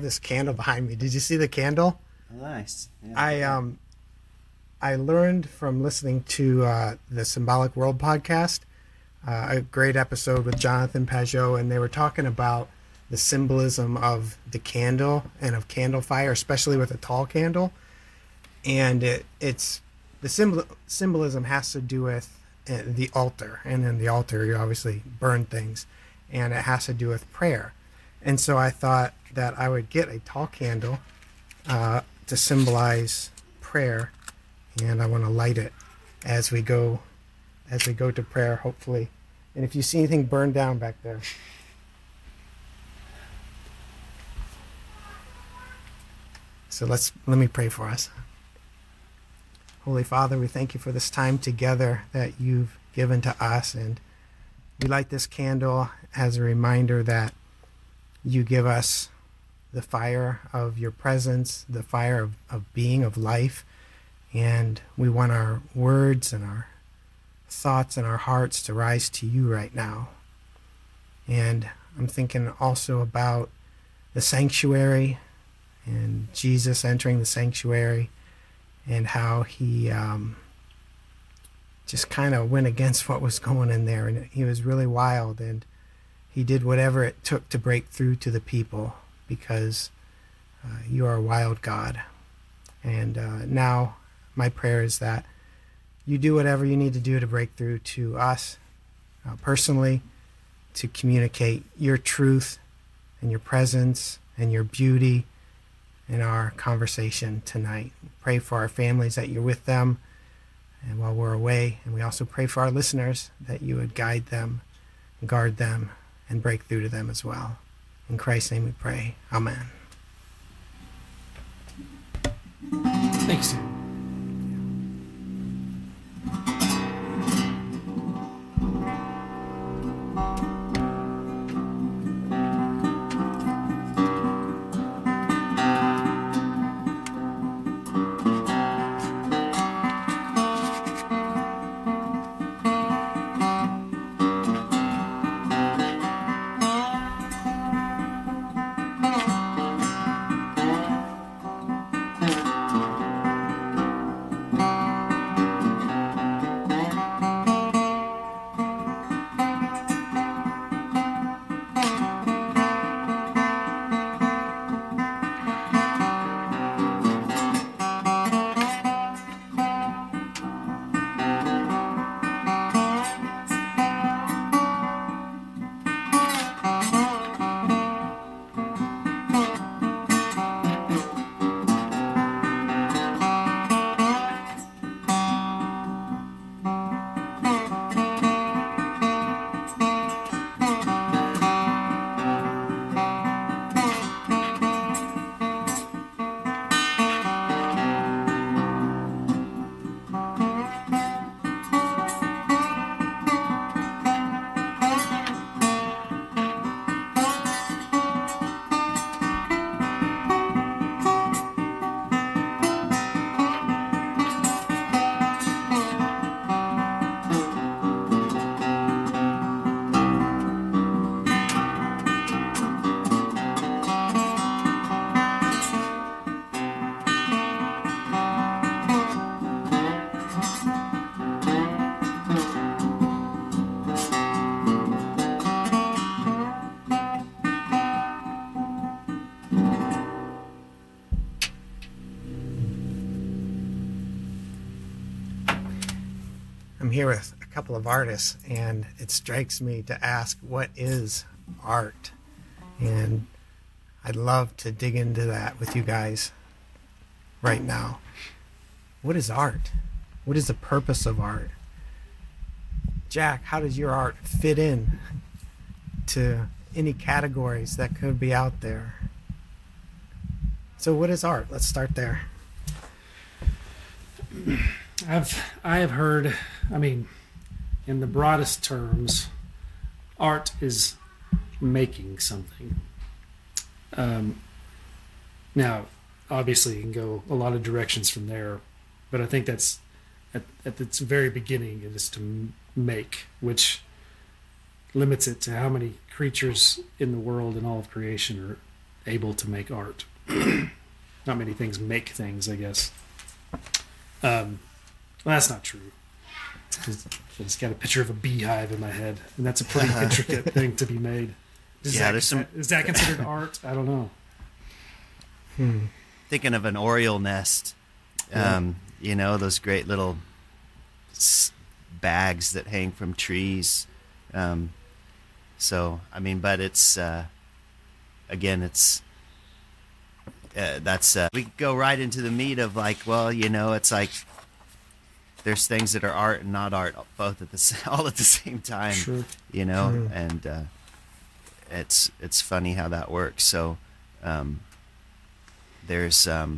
This candle behind me. Did you see the candle? Nice. Yeah. I learned from listening to the Symbolic World podcast, a great episode with Jonathan Pageau, and they were talking about the symbolism of the candle and of candle fire, especially with a tall candle. And it's the symbolism has to do with the altar, and in the altar you obviously burn things, and it has to do with prayer. And so I thought that I would get a tall candle to symbolize prayer, and I want to light it as we go to prayer, hopefully. And if you see anything burned down back there, so let me pray for us. Holy Father, we thank you for this time together that you've given to us, and we light this candle as a reminder that you give us the fire of your presence, the fire of being, of life. And we want our words and our thoughts and our hearts to rise to you right now. And I'm thinking also about the sanctuary and Jesus entering the sanctuary and how he just kind of went against what was going in there. And he was really wild, and he did whatever it took to break through to the people, because you are a wild God. And now my prayer is that you do whatever you need to do to break through to us personally, to communicate your truth and your presence and your beauty in our conversation tonight. We pray for our families, that you're with them and while we're away. And we also pray for our listeners, that you would guide them, guard them, and break through to them as well. In Christ's name we pray. Amen. Thanks. Here with a couple of artists, and it strikes me to ask, what is art? And I'd love to dig into that with you guys right now. What is art? What is the purpose of art? Jack, how does your art fit in to any categories that could be out there? So what is art? Let's start there. I have heard, I mean, in the broadest terms, art is making something. Now, obviously, you can go a lot of directions from there, but I think that's at its very beginning, it is to make, which limits it to how many creatures in the world and all of creation are able to make art. Not many things make things, I guess. Well, that's not true. I just got a picture of a beehive in my head, and that's a pretty intricate thing to be made. Is that considered art? I don't know. Thinking of an oriole nest, you know, those great little bags that hang from trees. So, I mean, but it's, again, it's, that's, we go right into the meat of like, well, you know, it's like, there's things that are art and not art, both at the all at the same time, sure. You know, sure. And it's funny how that works. So there's a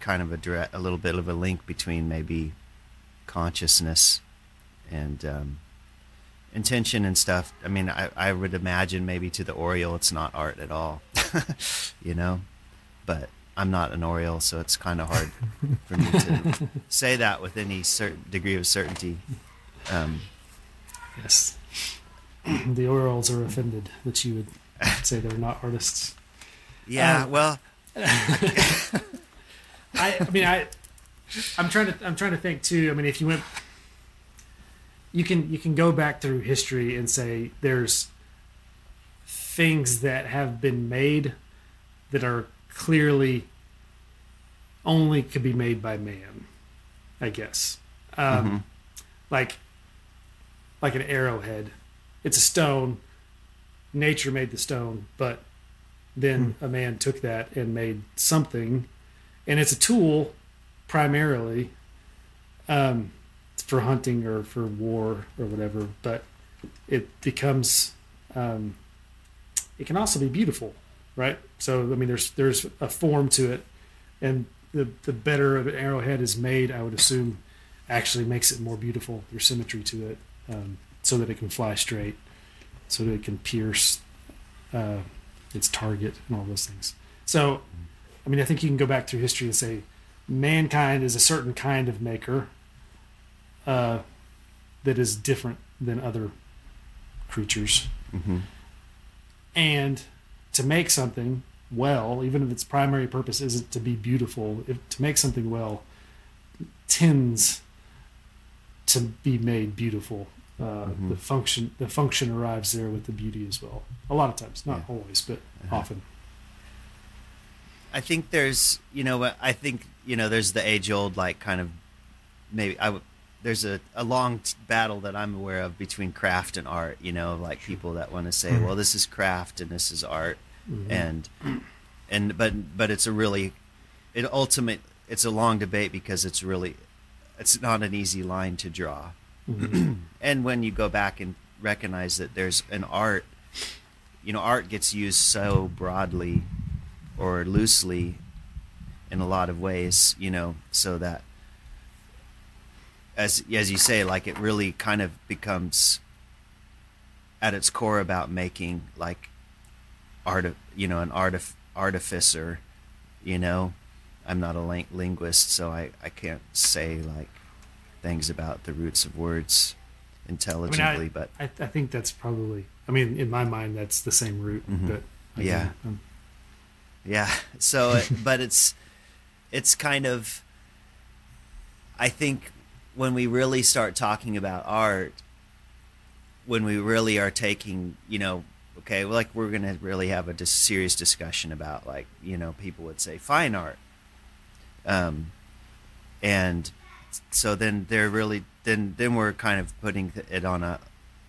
kind of a little bit of a link between maybe consciousness and intention and stuff. I mean, I would imagine maybe to the oriole it's not art at all, you know, but. I'm not an oriole, so it's kind of hard for me to say that with any certain degree of certainty. Yes. The orioles are offended that you would say they're not artists. Yeah, well. I mean, I'm trying to think too. I mean, if you went, you can go back through history and say there's things that have been made that are clearly only could be made by man, I guess. Like an arrowhead. It's a stone. Nature made the stone, but then a man took that and made something. And it's a tool primarily for hunting or for war or whatever, but it becomes, it can also be beautiful. Right, so I mean, there's a form to it, and the better an arrowhead is made, I would assume, actually makes it more beautiful. There's symmetry to it, so that it can fly straight, so that it can pierce its target and all those things. So, I mean, I think you can go back through history and say, mankind is a certain kind of maker that is different than other creatures, and to make something well, even if its primary purpose isn't to be beautiful, to make something well tends to be made beautiful. The function arrives there with the beauty as well. A lot of times, not always, but often. I think there's, you know, there's the age-old like kind of there's a long battle that I'm aware of between craft and art, you know, like people that want to say, well, this is craft and this is art. But it's a really, it's a long debate because it's not an easy line to draw. And when you go back and recognize that there's an art, you know, art gets used so broadly or loosely in a lot of ways, you know, so that, as you say, like it really kind of becomes at its core about making like art, you know, an artificer, you know, I'm not a linguist, so I can't say like things about the roots of words intelligently, but I think that's probably, I mean, in my mind, that's the same root. But again, yeah. So, but it's kind of, I think, when we really start talking about art, when we really are taking, you know, okay, like we're going to really have a serious discussion about like, you know, people would say fine art. And so then they're really, then we're kind of putting it on a,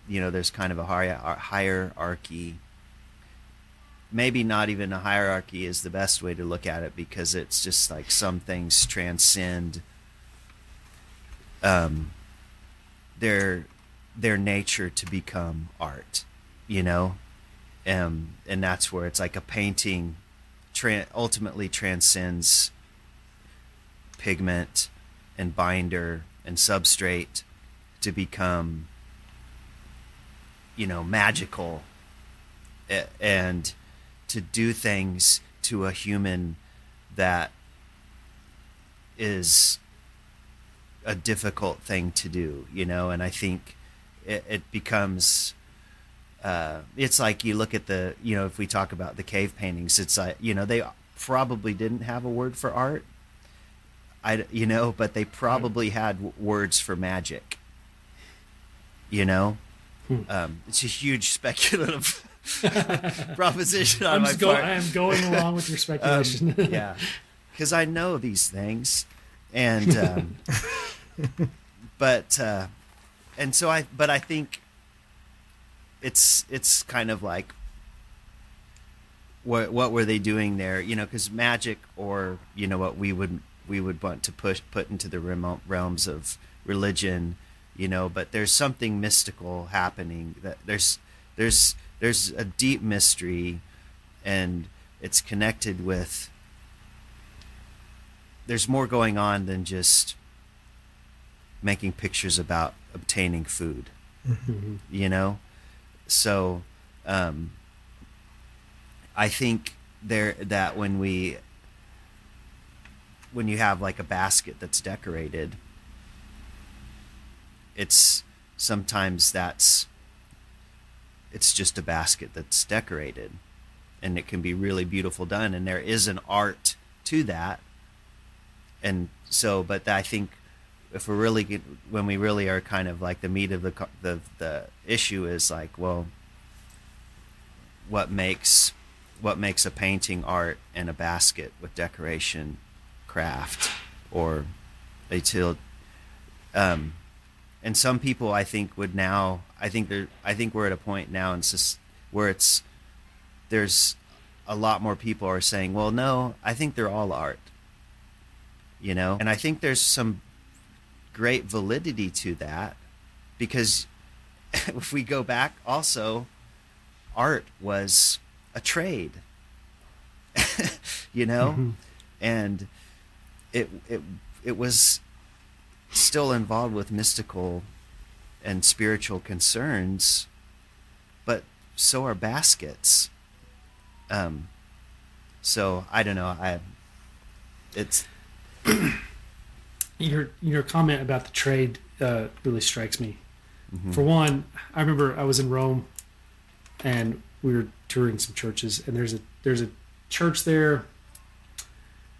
you know, there's kind of a hierarchy, maybe not even a hierarchy is the best way to look at it, because it's just like some things transcend their nature to become art, you know, and that's where it's like a painting ultimately transcends pigment and binder and substrate to become, you know, magical and to do things to a human that is a difficult thing to do, you know. And I think it becomes, it's like you look at the, you know, if we talk about the cave paintings, it's like, you know, they probably didn't have a word for art, you know, but they probably had words for magic, you know. It's a huge speculative proposition on my part. I am going along with your speculation. Yeah, because I know these things, and and so I think it's kind of like what were they doing there? You know, because magic, or you know what we would want to put into the remote realms of religion. You know, but there's something mystical happening. That there's a deep mystery, and it's connected with. There's more going on than just making pictures about obtaining food. Mm-hmm. You know, so I think that when you have like a basket that's decorated. It's sometimes it's just a basket that's decorated, and it can be really beautiful done. And there is an art to that. And so, but I think if we're really good, when we really are kind of like the meat of the issue is like, well, what makes a painting art and a basket with decoration craft or utility? And some people, I think, would now. I think we're at a point now, and where it's there's a lot more people are saying, "Well, no, I think they're all art," you know. And I think there's some great validity to that, because if we go back, also, art was a trade, you know, mm-hmm. and it was. Still involved with mystical and spiritual concerns, but so are baskets. So I don't know. It's your comment about the trade really strikes me. Mm-hmm. For one, I remember I was in Rome, and we were touring some churches, and there's a church there,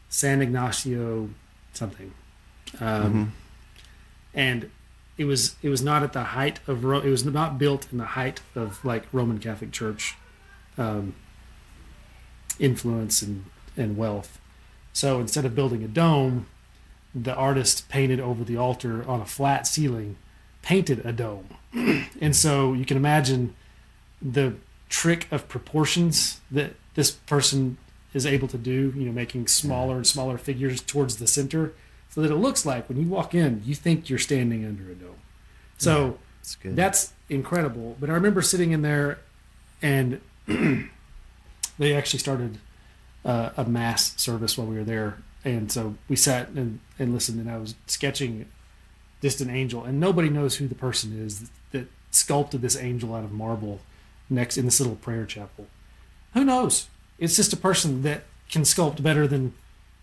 San Ignacio something. Mm-hmm. And it was not at the height of Rome. It was not built in the height of like Roman Catholic Church influence and wealth. So instead of building a dome, the artist painted over the altar on a flat ceiling, painted a dome. And so you can imagine the trick of proportions that this person is able to do, you know, making smaller and smaller figures towards the center. So that it looks like when you walk in, you think you're standing under a dome. So yeah, that's good. That's incredible. But I remember sitting in there, and they actually started a mass service while we were there. And so we sat and listened, and I was sketching distant angel. And nobody knows who the person is that sculpted this angel out of marble next in this little prayer chapel. Who knows? It's just a person that can sculpt better than...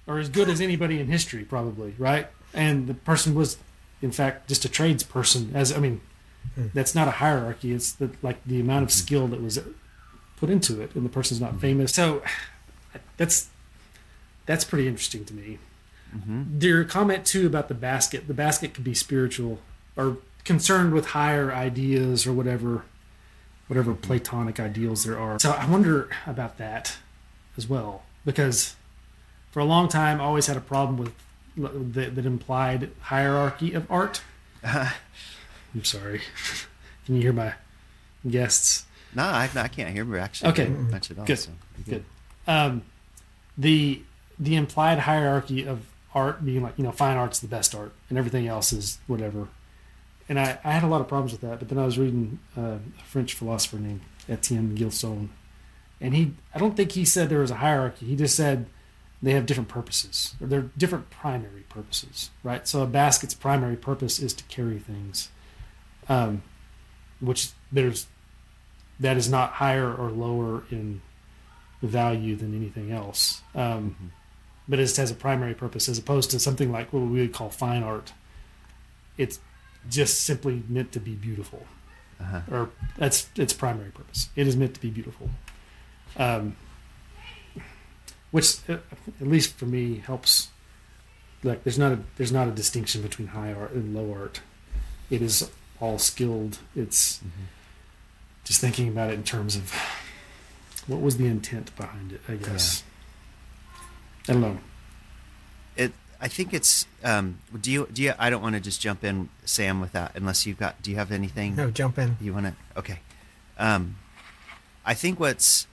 or as good as anybody in history, probably, right? And the person was, in fact, just a tradesperson. That's not a hierarchy. It's the amount of skill that was put into it, and the person's not famous. So that's pretty interesting to me. Mm-hmm. Your comment, too, about the basket. The basket could be spiritual or concerned with higher ideas or whatever Platonic ideals there are. So I wonder about that as well, because... for a long time, I always had a problem with that implied hierarchy of art. I'm sorry. Can you hear my guests? No, I can't hear me actually. Okay, much at all. Good. So. Good. The implied hierarchy of art being like, you know, fine art's the best art, and everything else is whatever. And I had a lot of problems with that. But then I was reading a French philosopher named Etienne Gilson, and I don't think he said there was a hierarchy. He just said they have different purposes. They're different primary purposes, right? So a basket's primary purpose is to carry things, which that is not higher or lower in value than anything else. But it has a primary purpose, as opposed to something like what we would call fine art. It's just simply meant to be beautiful, or that's its primary purpose. It is meant to be beautiful. Which, at least for me, helps. Like, there's not a distinction between high art and low art. It is all skilled. It's just thinking about it in terms of what was the intent behind it, I guess. Yeah. I don't know. I think it's. Do you? I don't want to just jump in, Sam, without unless you've got. Do you have anything? No, jump in. You want to? Okay. I think what's.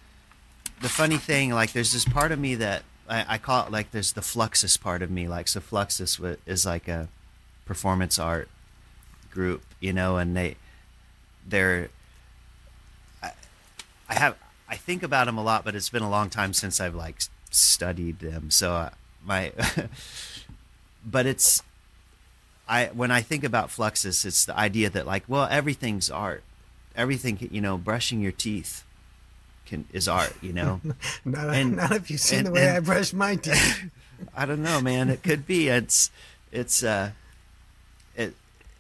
The funny thing, like, there's this part of me that I call it, like, there's the Fluxus part of me. Like, so Fluxus is like a performance art group, you know, and I think about them a lot, but it's been a long time since I've, like, studied them. So but it's, when I think about Fluxus, it's the idea that, like, well, everything's art. Everything, you know, brushing your teeth is art, you know. Not if you've seen the way I brush my teeth. I don't know, man. It could be. But I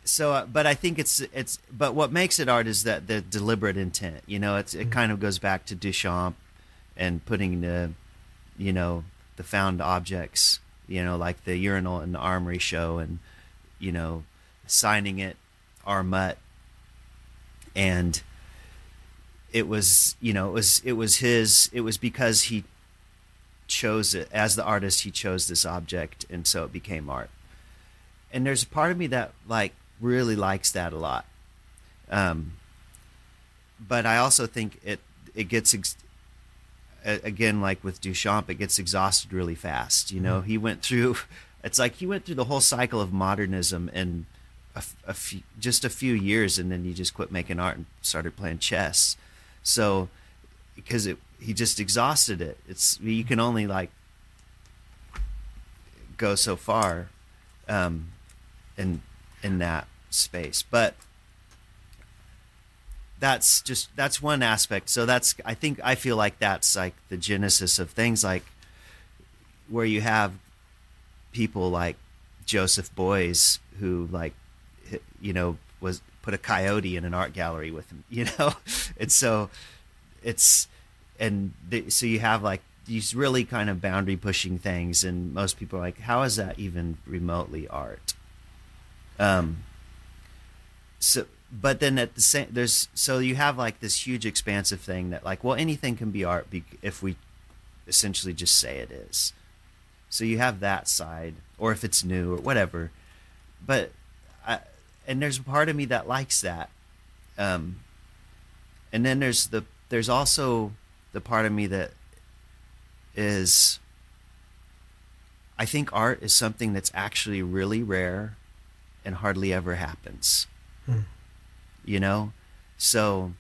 think but what makes it art is that the deliberate intent, you know. It kind of goes back to Duchamp and putting the found objects, you know, like the urinal in the armory show, and, you know, signing it R. Mutt. And it was because he chose it as the artist. He chose this object, and so it became art. And there's a part of me that, like, really likes that a lot. But I also think it gets again, like with Duchamp, it gets exhausted really fast. You know, he went through the whole cycle of modernism in just a few years, and then he just quit making art and started playing chess. So, because he just exhausted it. You can only, like, go so far in that space. But that's one aspect. So I feel like that's, like, the genesis of things, like, where you have people like Joseph Beuys, who, like, you know, put a coyote in an art gallery with him, you know? And so so you have, like, these really kind of boundary pushing things. And most people are like, how is that even remotely art? But then at the same, so you have, like, this huge expansive thing that, like, well, anything can be art if we essentially just say it is. So you have that side, or if it's new or whatever, but and there's a part of me that likes that, and then there's also the part of me that is, I think art is something that's actually really rare and hardly ever happens, you know. So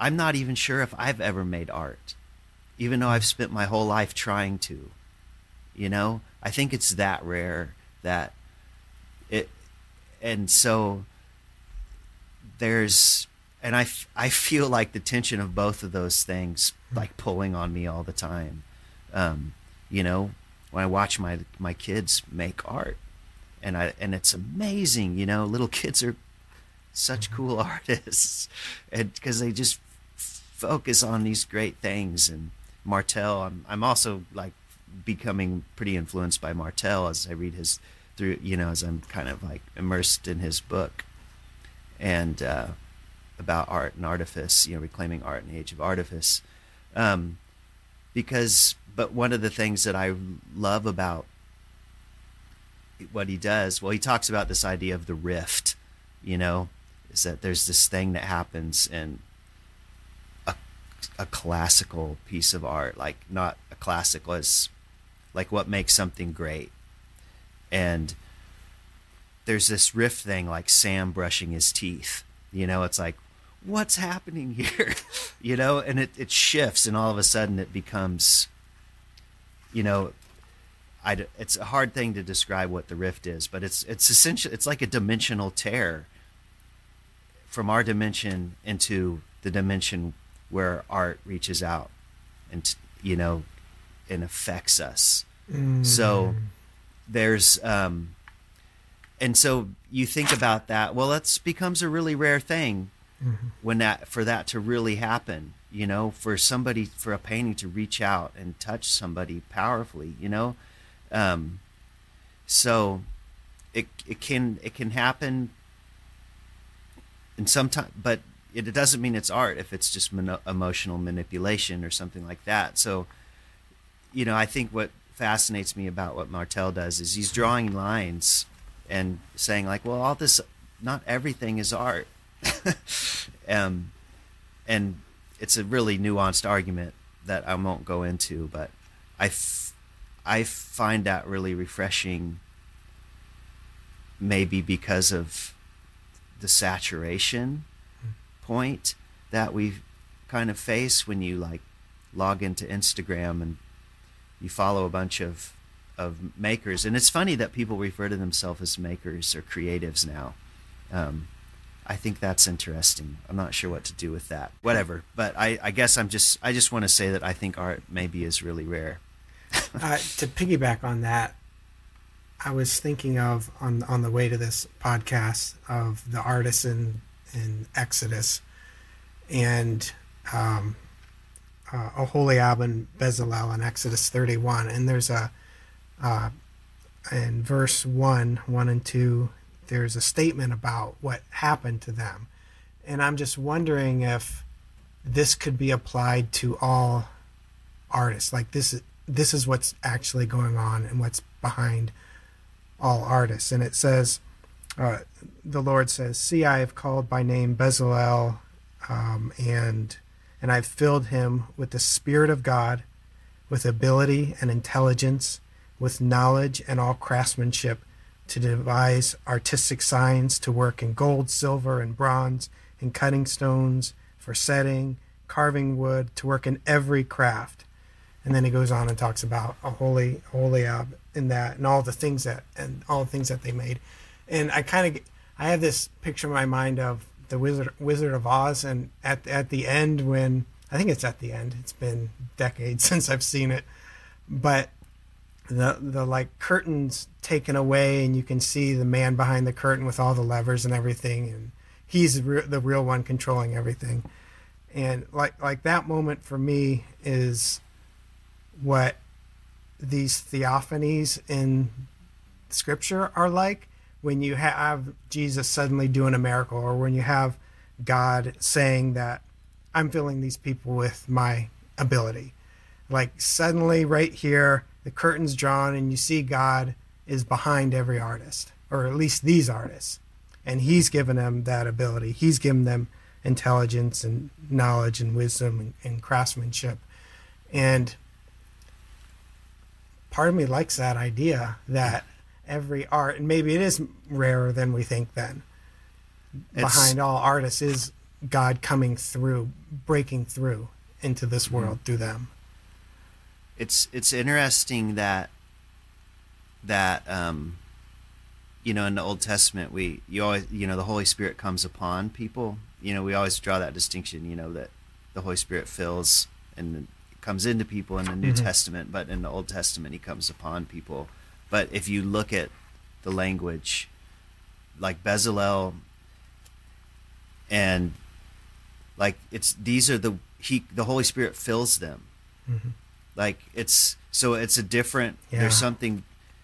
I'm not even sure if I've ever made art, even though I've spent my whole life trying to, you know. I think it's that rare that it. And so I feel like the tension of both of those things, like, pulling on me all the time. You know, when I watch my kids make art, and it's amazing, you know, little kids are such cool artists, and because they just focus on these great things. And Martel, I'm also, like, becoming pretty influenced by Martel as I read his. Through, you know, as I'm kind of, like, immersed in his book, and about art and artifice, you know, reclaiming art in the age of artifice, but one of the things that I love about what he does, well, he talks about this idea of the rift, you know, is that there's this thing that happens in a classical piece of art, like, not a classical as, like, what makes something great. And there's this riff thing, like Sam brushing his teeth, you know. It's like, what's happening here? You know, and it shifts, and all of a sudden it becomes, you know, it's a hard thing to describe what the rift is, but it's essentially, it's like a dimensional tear from our dimension into the dimension where art reaches out and, you know, and affects us. So there's, and so you think about that, well, that becomes a really rare thing when that, for that to really happen, you know, for somebody, for a painting to reach out and touch somebody powerfully, you know? So it can happen, and sometimes, but it doesn't mean it's art if it's just emotional manipulation or something like that. So, you know, I think what fascinates me about what Martel does is he's drawing lines and saying, like, well, all this, not everything is art. And it's a really nuanced argument that I won't go into, but I find that really refreshing, maybe because of the saturation point that we kind of face when you, like, log into Instagram and you follow a bunch of makers. And it's funny that people refer to themselves as makers or creatives now. I think that's interesting. I'm not sure what to do with that. Whatever. But I guess I just want to say that I think art maybe is really rare. To piggyback on that, I was thinking of, on the way to this podcast, of the artisan in Exodus, and Oholiab and Bezalel in Exodus 31. And there's in verse 1 and 2, there's a statement about what happened to them. And I'm just wondering if this could be applied to all artists. Like, this is what's actually going on and what's behind all artists. And it says, the Lord says, "See, I have called by name Bezalel, and I've filled him with the Spirit of God, with ability and intelligence, with knowledge and all craftsmanship, to devise artistic signs, to work in gold, silver, and bronze, and cutting stones, for setting, carving wood, to work in every craft." And then he goes on and talks about Oholiab in that, and all the things that they made. And I have this picture in my mind of the Wizard of Oz, and at the end, when I think it's at the end, it's been decades since I've seen it, but the like curtains taken away, and you can see the man behind the curtain with all the levers and everything, and he's the real one controlling everything. And like that moment for me is what these theophanies in Scripture are like. When you have Jesus suddenly doing a miracle, or when you have God saying that I'm filling these people with my ability, like suddenly right here, the curtain's drawn and you see God is behind every artist, or at least these artists. And he's given them that ability. He's given them intelligence and knowledge and wisdom and craftsmanship. And part of me likes that idea that every art, and maybe it is rarer than we think, then behind all artists is God coming through, breaking through into this world through them. It's interesting that you know, in the Old Testament, the Holy Spirit comes upon people. You know, we always draw that distinction, you know, that the Holy Spirit fills and comes into people in the New Testament, but in the Old Testament he comes upon people. But if you look at the language, like Bezalel, and like the Holy Spirit fills them. Like it's a different, there's something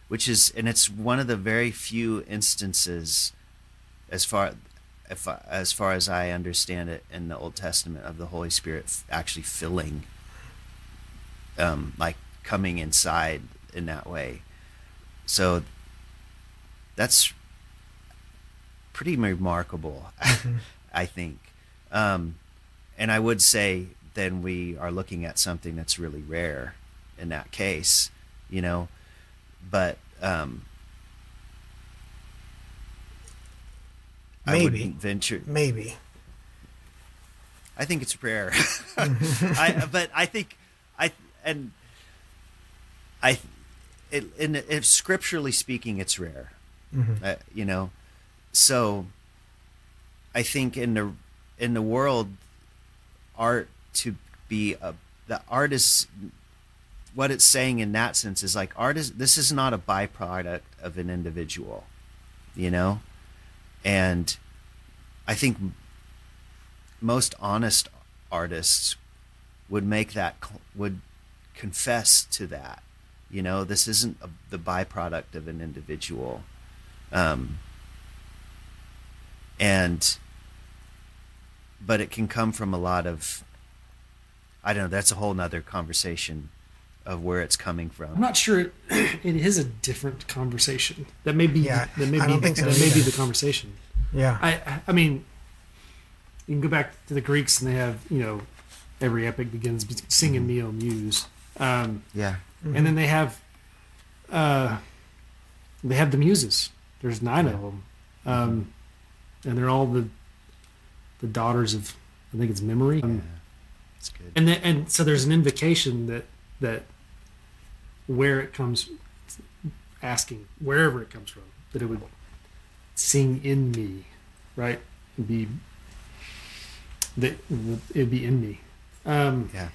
which is, and it's one of the very few instances as far as I understand it in the Old Testament of the Holy Spirit actually filling, like coming inside in that way. So that's pretty remarkable, I think. And I would say then we are looking at something that's really rare in that case, you know. But maybe I think it's rare. I think I and I. if scripturally speaking, it's rare, mm-hmm. You know? So I think in the world, art to be the artist, what it's saying in that sense is like artist, this is not a byproduct of an individual, you know? And I think most honest artists would make that, would confess to that, you know, this isn't the byproduct of an individual. But it can come from a lot of, I don't know, that's a whole nother conversation of where it's coming from. I'm not sure it is a different conversation. That may be, yeah, that may be the conversation. Yeah. I mean, you can go back to the Greeks and they have, you know, every epic begins singing me, O muse. Yeah. Mm-hmm. And then they have the muses. There's 9 of them. And they're all the daughters of, I think it's memory. Yeah. That's good. And then, and so there's an invocation that where it comes, asking wherever it comes from, that it would sing in me, right? It'd be that it'd be in me. Yeah.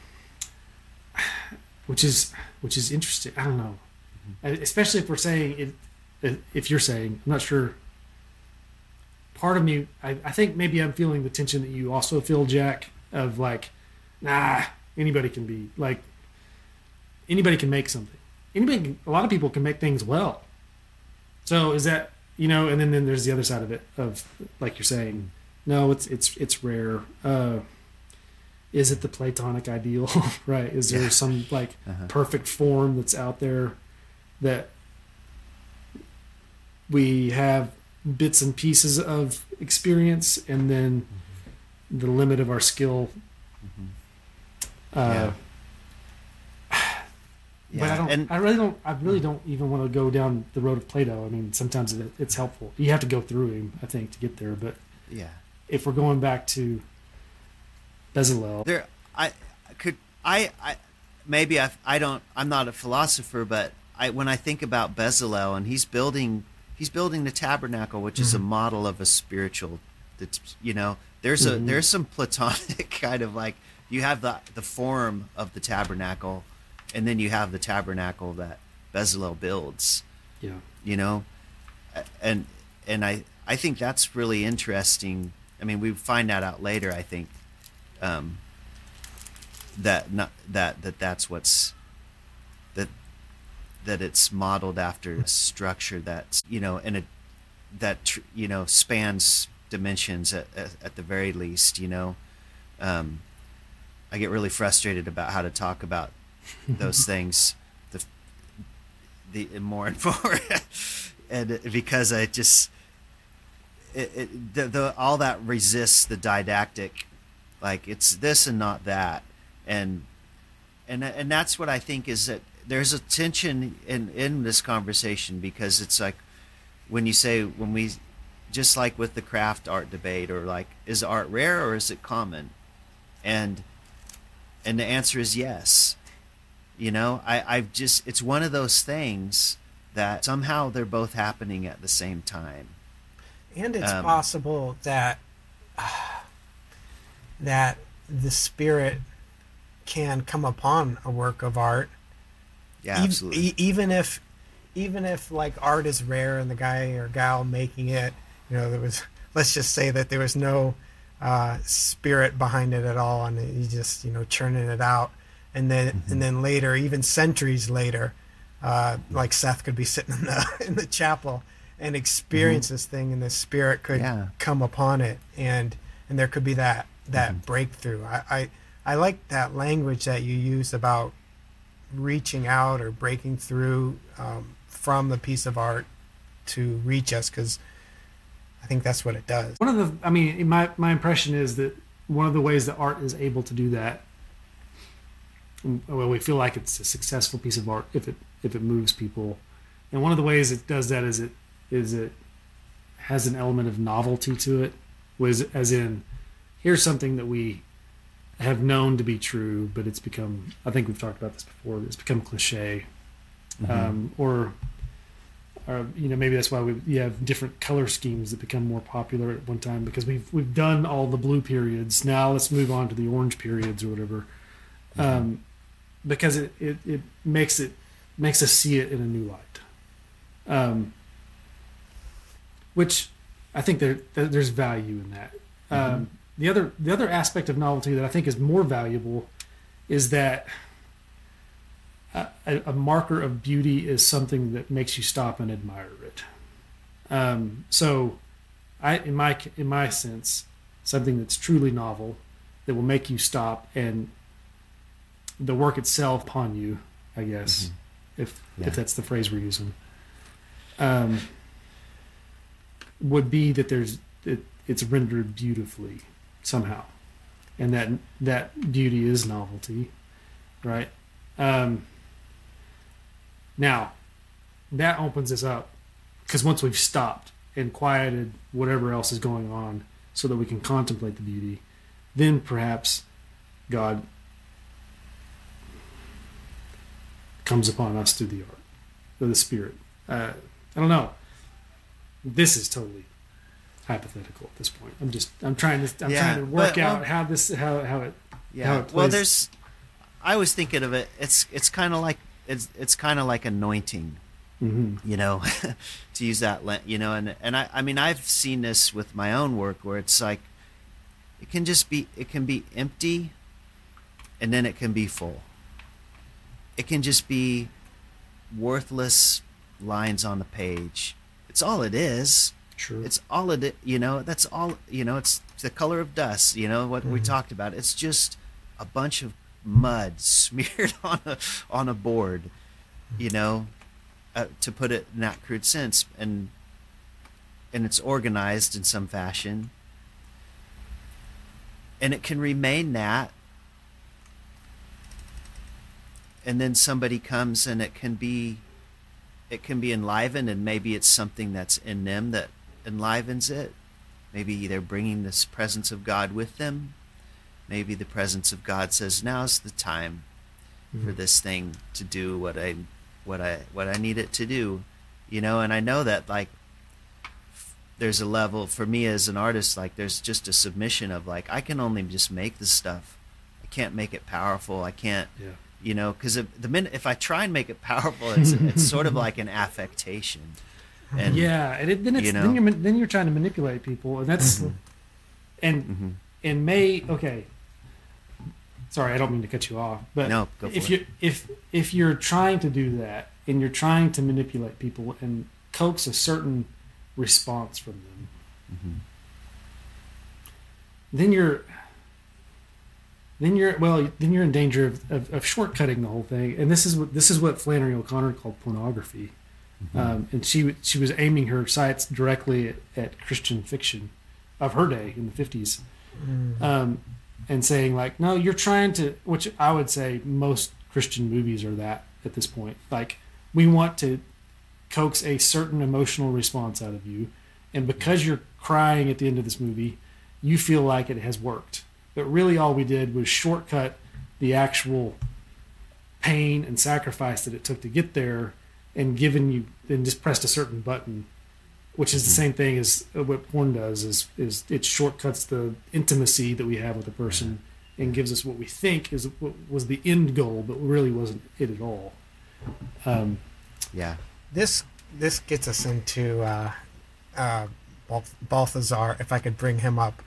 Which is interesting. I don't know, mm-hmm. Especially if we're saying it. If you're saying, I'm not sure. Part of me, I think maybe I'm feeling the tension that you also feel, Jack, of like, nah, anybody can be like. Anybody can make something. A lot of people can make things well. So is that, you know? And then there's the other side of it, of like you're saying, no, it's rare. Is it the Platonic ideal, right? Is there some like perfect form that's out there that we have bits and pieces of experience, and then the limit of our skill? Yeah. But I really don't even want to go down the road of Plato. I mean, sometimes it's helpful. You have to go through him, I think, to get there. But yeah, if we're going back to Bezalel, I'm not a philosopher, but when I think about Bezalel, and he's building the tabernacle, which is a model of a spiritual. That's, you know, there's there's some Platonic kind of like, you have the form of the tabernacle. And then you have the tabernacle that Bezalel builds, you know, and I think that's really interesting. I mean, we find that out later. I think that's it's modeled after a structure that, you know, and that spans dimensions at the very least, you know. I get really frustrated about how to talk about those things the more and more and because I just all that resists the didactic, like it's this and not that, and that's what I think is that there's a tension in this conversation, because it's like when we just like with the craft art debate, or like, is art rare or is it common, and the answer is yes. You know, I've just, it's one of those things that somehow they're both happening at the same time. And it's possible that that the spirit can come upon a work of art. Yeah, absolutely. Even if like art is rare and the guy or gal making it, you know, let's just say that there was no spirit behind it at all, and he just, you know, churning it out. And then later, even centuries later, like Seth could be sitting in the chapel and experience this thing, and the spirit could come upon it, and there could be that breakthrough. I like that language that you use about reaching out or breaking through from the piece of art to reach us, because I think that's what it does. My impression is that one of the ways that art is able to do that, well, we feel like it's a successful piece of art if it moves people, and one of the ways it does that is it has an element of novelty to it, was as in, here's something that we have known to be true, but it's become, I think we've talked about this before, it's become cliche, or you know, maybe that's why you have different color schemes that become more popular at one time, because we've done all the blue periods. Now let's move on to the orange periods or whatever, because it makes us see it in a new light, which I think there's value in that. The other aspect of novelty that I think is more valuable is that a marker of beauty is something that makes you stop and admire it. So, in my sense, something that's truly novel that will make you stop, and the work itself upon you, I guess, if that's the phrase we're using, would be that it's rendered beautifully somehow, and that beauty is novelty, right? Now, that opens us up, because once we've stopped and quieted whatever else is going on so that we can contemplate the beauty, then perhaps God comes upon us through the art, through the Spirit. I don't know. This is totally hypothetical at this point. I'm trying to work out how it how it plays. Well, I was thinking of it. It's kind of like anointing, you know, to use that, you know, and I mean I've seen this with my own work where it's like it can be empty, and then it can be full. It can just be worthless lines on the page. It's all it is. True. It's all it, you know. That's all, you know. It's the color of dust, you know, what we talked about. It's just a bunch of mud smeared on a board, you know, to put it in that crude sense, and it's organized in some fashion, and it can remain that, and then somebody comes and it can be enlivened, and maybe it's something that's in them that enlivens it. Maybe they're bringing this presence of God with them. Maybe the presence of God says, now's the time for this thing to do what I need it to do, you know. And I know that, like, there's a level for me as an artist, like there's just a submission of like, I can only just make this stuff. I can't make it powerful. I can't, you know, because the minute if I try and make it powerful, it's sort of like an affectation. And then you're trying to manipulate people, and that's and may, okay, sorry, I don't mean to cut you off, but no, go for it. If you're trying to do that, and you're trying to manipulate people and coax a certain response from them, then you're in danger of shortcutting the whole thing. And this is what Flannery O'Connor called pornography, and she was aiming her sights directly at Christian fiction of her day in the 50s. And saying, like, no, you're trying to, which I would say most Christian movies are that at this point. Like, we want to coax a certain emotional response out of you, and because you're crying at the end of this movie, you feel like it has worked. But really all we did was shortcut the actual pain and sacrifice that it took to get there, and just pressed a certain button, which is the same thing as what porn does, is it shortcuts the intimacy that we have with a person and gives us what we think is what was the end goal, but really wasn't it at all. This gets us into Balthasar, if I could bring him up,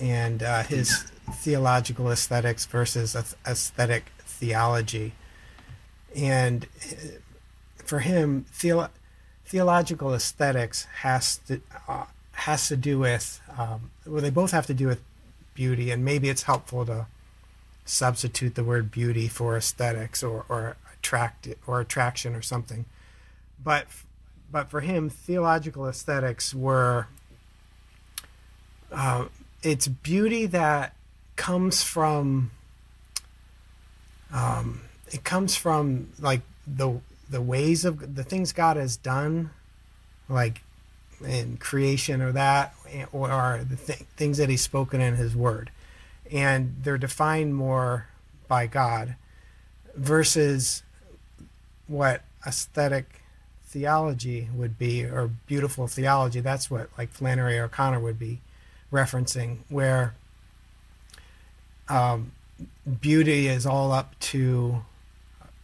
and his theological aesthetics versus aesthetic theology. And for him, theological aesthetics has to do with, well, they both have to do with beauty, and maybe it's helpful to substitute the word beauty for aesthetics or attraction or something. But for him, theological aesthetics were it's beauty that comes from like the ways of the things God has done, like in creation or that, or the things that he's spoken in his word. And they're defined more by God versus what aesthetic theology would be, or beautiful theology. That's what like Flannery O'Connor would be referencing, where beauty is all up to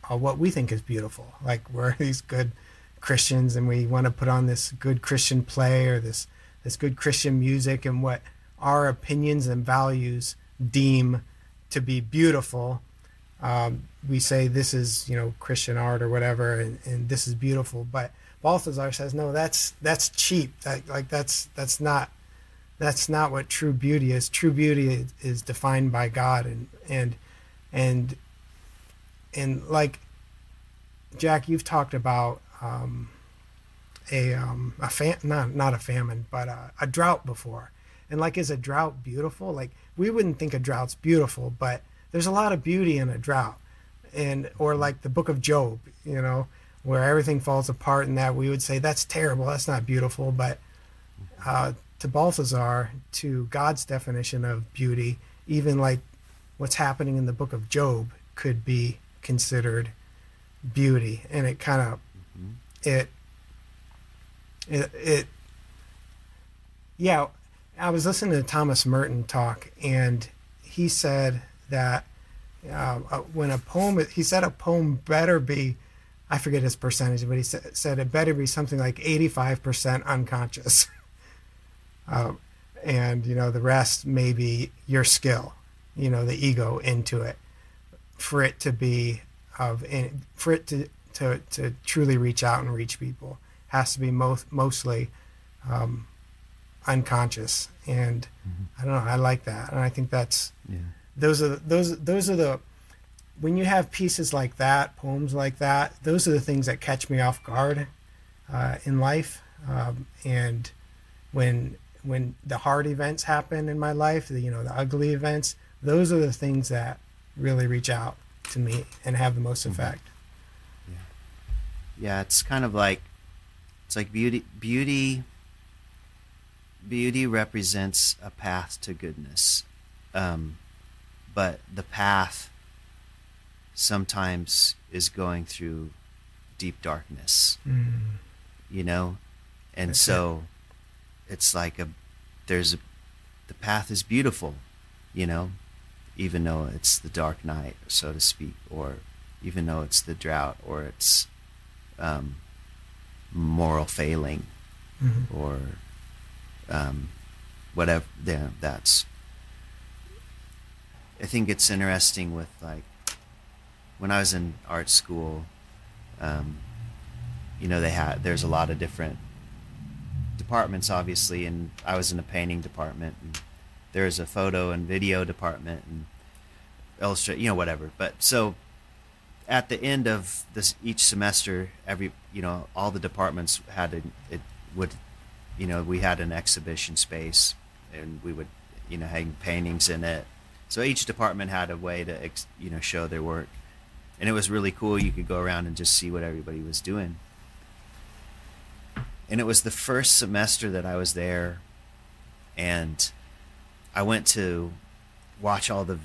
what we think is beautiful. Like we're these good Christians and we want to put on this good Christian play or this good Christian music, and what our opinions and values deem to be beautiful. We say this is, you know, Christian art or whatever, and this is beautiful. But Balthasar says, no, that's cheap. That's not what true beauty is. True beauty is defined by God, and like Jack, you've talked about a drought before, and like, is a drought beautiful? Like we wouldn't think a drought's beautiful, but there's a lot of beauty in a drought. And or like the book of Job, you know, where everything falls apart, and that we would say that's terrible, that's not beautiful. But to Balthasar, to God's definition of beauty, even like what's happening in the book of Job could be considered beauty. And it kind of I was listening to Thomas Merton talk, and he said that a poem better be, I forget his percentage, but he said it better be something like 85% unconscious. And, you know, the rest may be your skill, you know, the ego into it, for it to be to truly reach out and reach people. Has to be mostly unconscious. And I don't know, I like that. And I think that's, when you have pieces like that, poems like that, those are the things that catch me off guard in life. And when the hard events happen in my life, the ugly events, those are the things that really reach out to me and have the most effect. Yeah, it's kind of like, it's like beauty represents a path to goodness. But the path sometimes is going through deep darkness, you know? And that's so it. It's like the path is beautiful, you know, even though it's the dark night, so to speak, or even though it's the drought, or it's moral failing, or whatever. Yeah, that's, I think it's interesting with, like, when I was in art school, you know, there's a lot of different departments, obviously, and I was in the painting department, and there's a photo and video department, and illustrate, you know, whatever. But so at the end of this, each semester, all the departments we had an exhibition space, and we would, you know, hang paintings in it. So each department had a way to, show their work. And it was really cool. You could go around and just see what everybody was doing. And it was the first semester that I was there, and I went to watch all the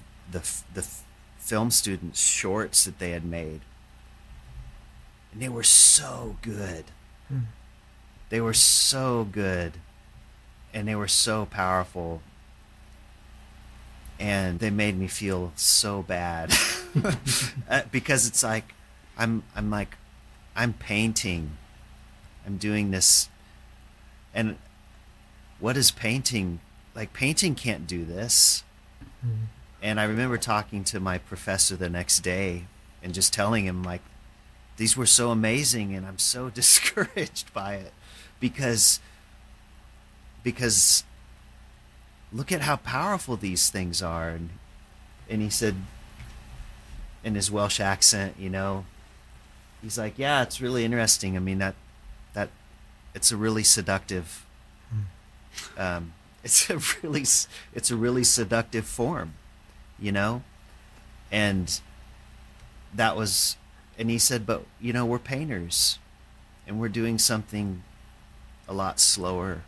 film students' shorts that they had made. And they were so good. They were so good. And they were so powerful. And they made me feel so bad because it's like, I'm painting, I'm doing this. And what is painting? Like, painting can't do this. And I remember talking to my professor the next day and just telling him, like, these were so amazing, and I'm so discouraged by it because look at how powerful these things are. And he said, in his Welsh accent, you know, he's like, yeah, it's really interesting. I mean, that it's a really seductive, it's a really seductive form, you know? And he said, but, you know, we're painters, and we're doing something a lot slower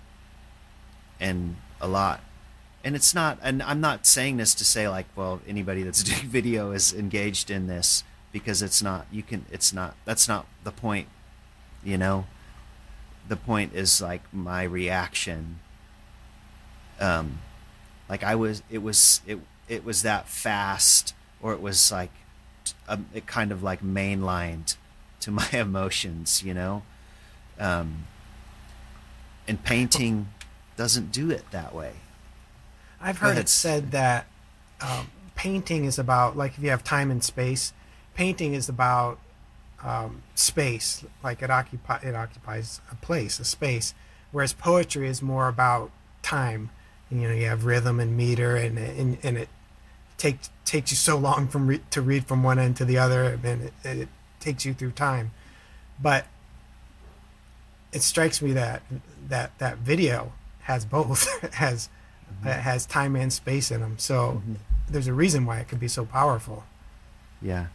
and a lot. And it's not, and I'm not saying this to say, like, well, anybody that's doing video is engaged in this. because that's not the point, you know? The point is like my reaction. It was that fast, or it was like it kind of like mainlined to my emotions, you know? And painting doesn't do it that way. I've heard it said that painting is about, like, if you have time and space, painting is about space. Like it occupies a place, a space, whereas poetry is more about time. And, you know, you have rhythm and meter, and it takes you so long to read from one end to the other, and it takes you through time. But it strikes me that video has both, has time and space in them. So there's a reason why it could be so powerful. Yeah.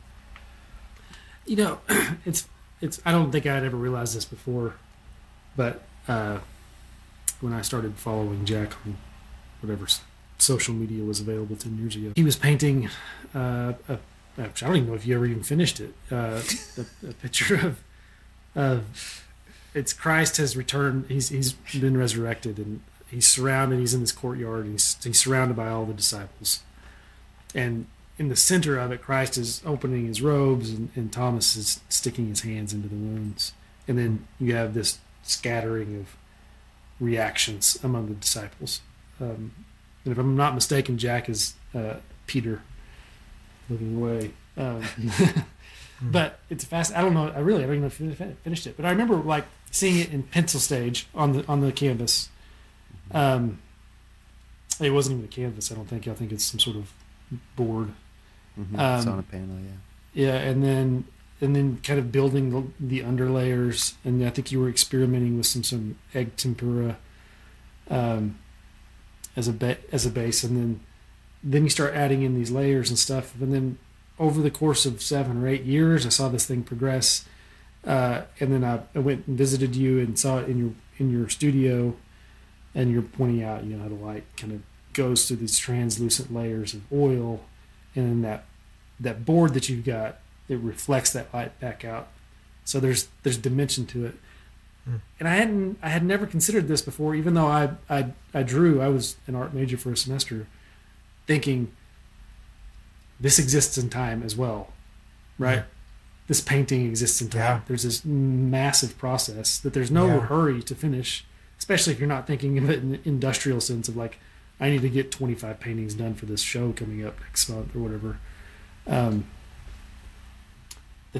You know, it's I don't think I'd ever realized this before, but when I started following Jack on whatever social media was available 10 years ago, he was painting I don't even know if you ever even finished it, a picture of it's Christ has returned. He's been resurrected, and he's surrounded. He's in this courtyard, and he's surrounded by all the disciples. And in the center of it, Christ is opening his robes, and Thomas is sticking his hands into the wounds. And then you have this scattering of reactions among the disciples. And if I'm not mistaken, Jack is Peter looking away. But it's fast. I don't know. I don't even know if I finished it. But I remember like seeing it in pencil stage on the canvas. It wasn't even a canvas, I don't think. I think it's some sort of board. It's on a panel, yeah. Yeah, and then kind of building the underlayers, and I think you were experimenting with some egg tempera as a base, and then you start adding in these layers and stuff, and then. Over the course of 7 or 8 years, I saw this thing progress, and then I went and visited you and saw it in your studio, and you're pointing out, you know, how the light kind of goes through these translucent layers of oil, and then that board that you've got, it reflects that light back out. So there's dimension to it, and I had never considered this before, even though I drew. I was an art major for a semester, thinking. This exists in time as well, right? Yeah. This painting exists in time. Yeah. There's this massive process that there's no hurry to finish, especially if you're not thinking of it in the industrial sense of like, I need to get 25 paintings done for this show coming up next month or whatever. That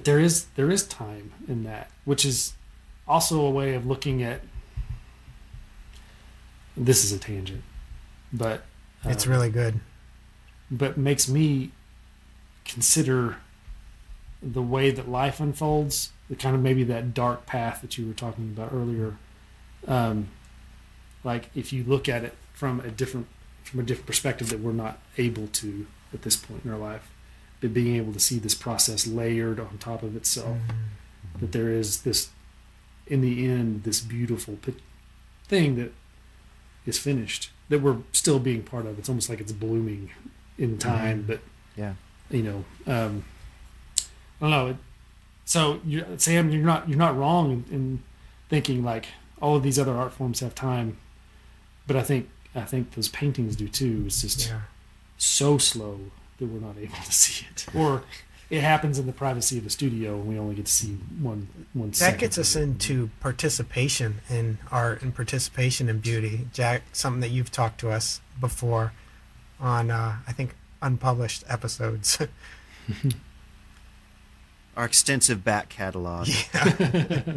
there is time in that, which is also a way of looking at. This is a tangent, but it's really good. But makes me consider the way that life unfolds, the kind of maybe that dark path that you were talking about earlier. Like if you look at it from a different perspective that we're not able to at this point in our life, but being able to see this process layered on top of itself, that there is this, in the end, this beautiful thing that is finished, that we're still being part of. It's almost like it's blooming in time, but you know, I don't know. So Sam, you're not wrong in thinking like all of these other art forms have time, but I think those paintings do too. It's just so slow that we're not able to see it, or it happens in the privacy of a studio, and we only get to see one. That gets us into participation in art and participation in beauty, Jack. Something that you've talked to us before on, I think, unpublished episodes. Our extensive back catalog. Yeah.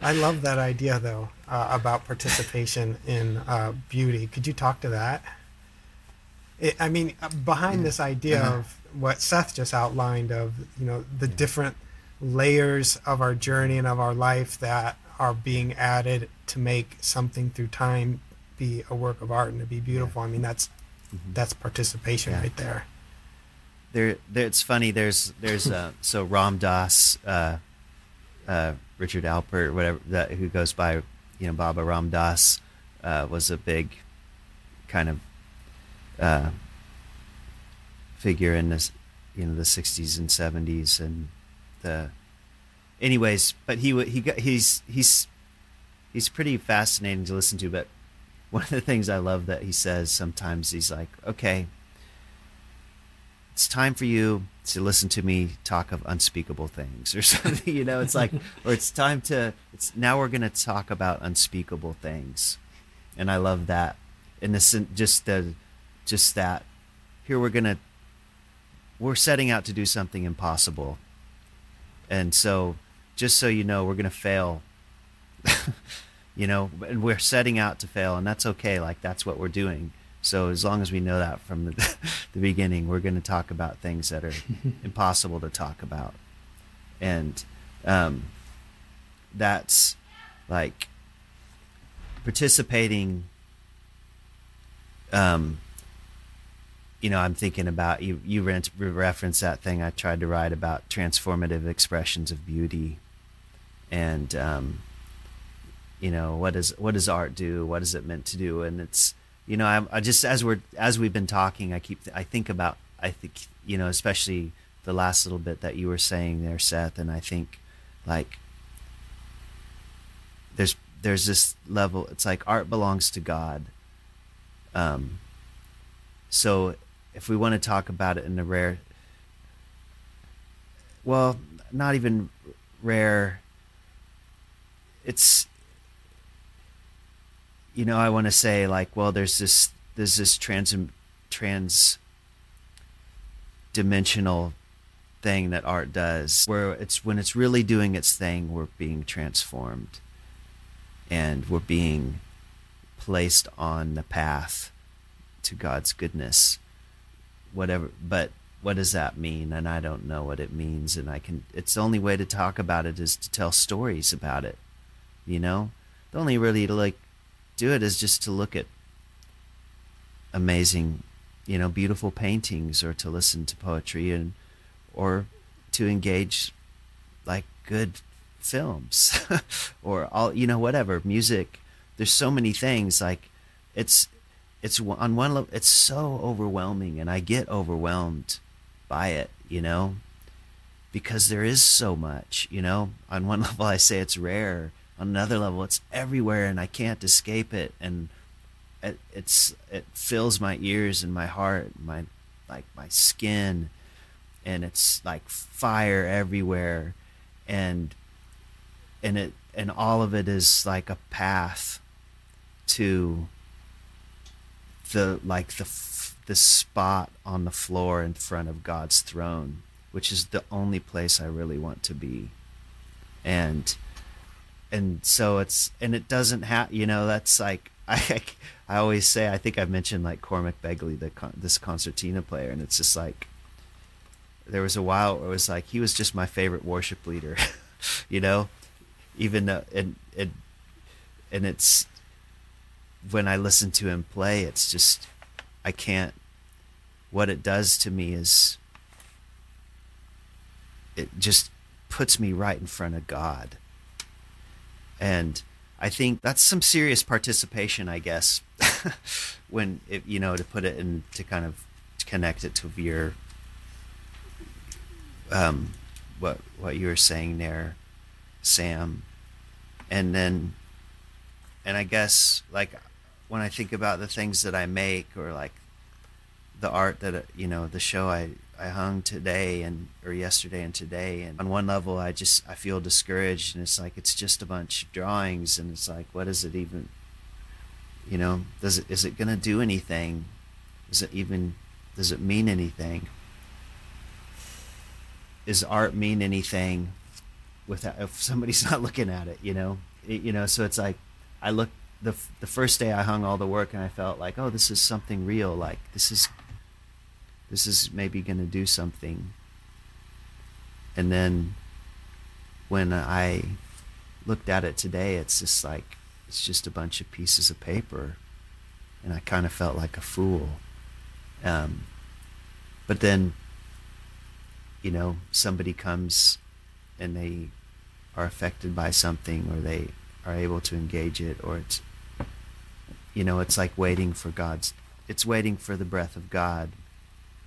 I love that idea, though, about participation in beauty. Could you talk to that? Behind this idea of what Seth just outlined of, you know, the different layers of our journey and of our life that are being added to make something through time be a work of art and to be beautiful. I mean, that's participation right there. There it's funny. So Ram Dass, Richard Alpert, whatever that, who goes by, you know, Baba Ram Dass, was a big kind of figure in this the 60s and 70s and the. Anyways, but he's pretty fascinating to listen to. But one of the things I love that he says sometimes, he's like, okay, it's time for you to listen to me talk of unspeakable things or something, it's like, or it's time to, it's now we're going to talk about unspeakable things. And I love that. And this, just that here, we're setting out to do something impossible. And so just so you know, we're going to fail, and we're setting out to fail, and that's okay. Like, that's what we're doing. So as long as we know that from the beginning, we're going to talk about things that are impossible to talk about. And that's like participating. I'm thinking about, you reference that thing I tried to write about transformative expressions of beauty. And, what does art do? What is it meant to do? And it's, I just, as we've been talking, I think, especially the last little bit that you were saying there, Seth. And I think like there's this level, it's like art belongs to God. So if we want to talk about it in a rare, well, not even rare, it's, I want to say like, well, there's this trans-dimensional thing that art does where it's, when it's really doing its thing, we're being transformed and we're being placed on the path to God's goodness, whatever. But what does that mean? And I don't know what it means. And it's the only way to talk about it is to tell stories about it. The only really to like do it is just to look at amazing, beautiful paintings, or to listen to poetry, and, or to engage like good films or all, whatever, music. There's so many things like it's on one level, it's so overwhelming, and I get overwhelmed by it, because there is so much, on one level I say it's rare, on another level it's everywhere and I can't escape it. And it fills my ears and my heart, my skin, and it's like fire everywhere. And all of it is like a path to the spot on the floor in front of God's throne, which is the only place I really want to be. And so it's, and it doesn't have, that's like, I always say, I think I've mentioned like Cormac Begley, this concertina player. And it's just like, there was a while where it was like, he was just my favorite worship leader, even though, and it's, when I listen to him play, it's just, I can't, what it does to me is it just puts me right in front of God. And I think that's some serious participation, I guess, when it, to put it in, to kind of connect it to your, what you were saying there, Sam. And then, and I guess like, when I think about the things that I make, or like the art that, the show I hung today or yesterday and today. And on one level, I feel discouraged, and it's like, it's just a bunch of drawings, and it's like, what is it even, is it going to do anything? Does it mean anything? Is art mean anything without, if somebody's not looking at it, so it's like, I looked, the first day I hung all the work, and I felt like, oh, this is something real. Like this is maybe going to do something. And then when I looked at it today, it's just like, it's just a bunch of pieces of paper. And I kind of felt like a fool. But then, somebody comes and they are affected by something, or they are able to engage it, or it's, it's like waiting for the breath of God.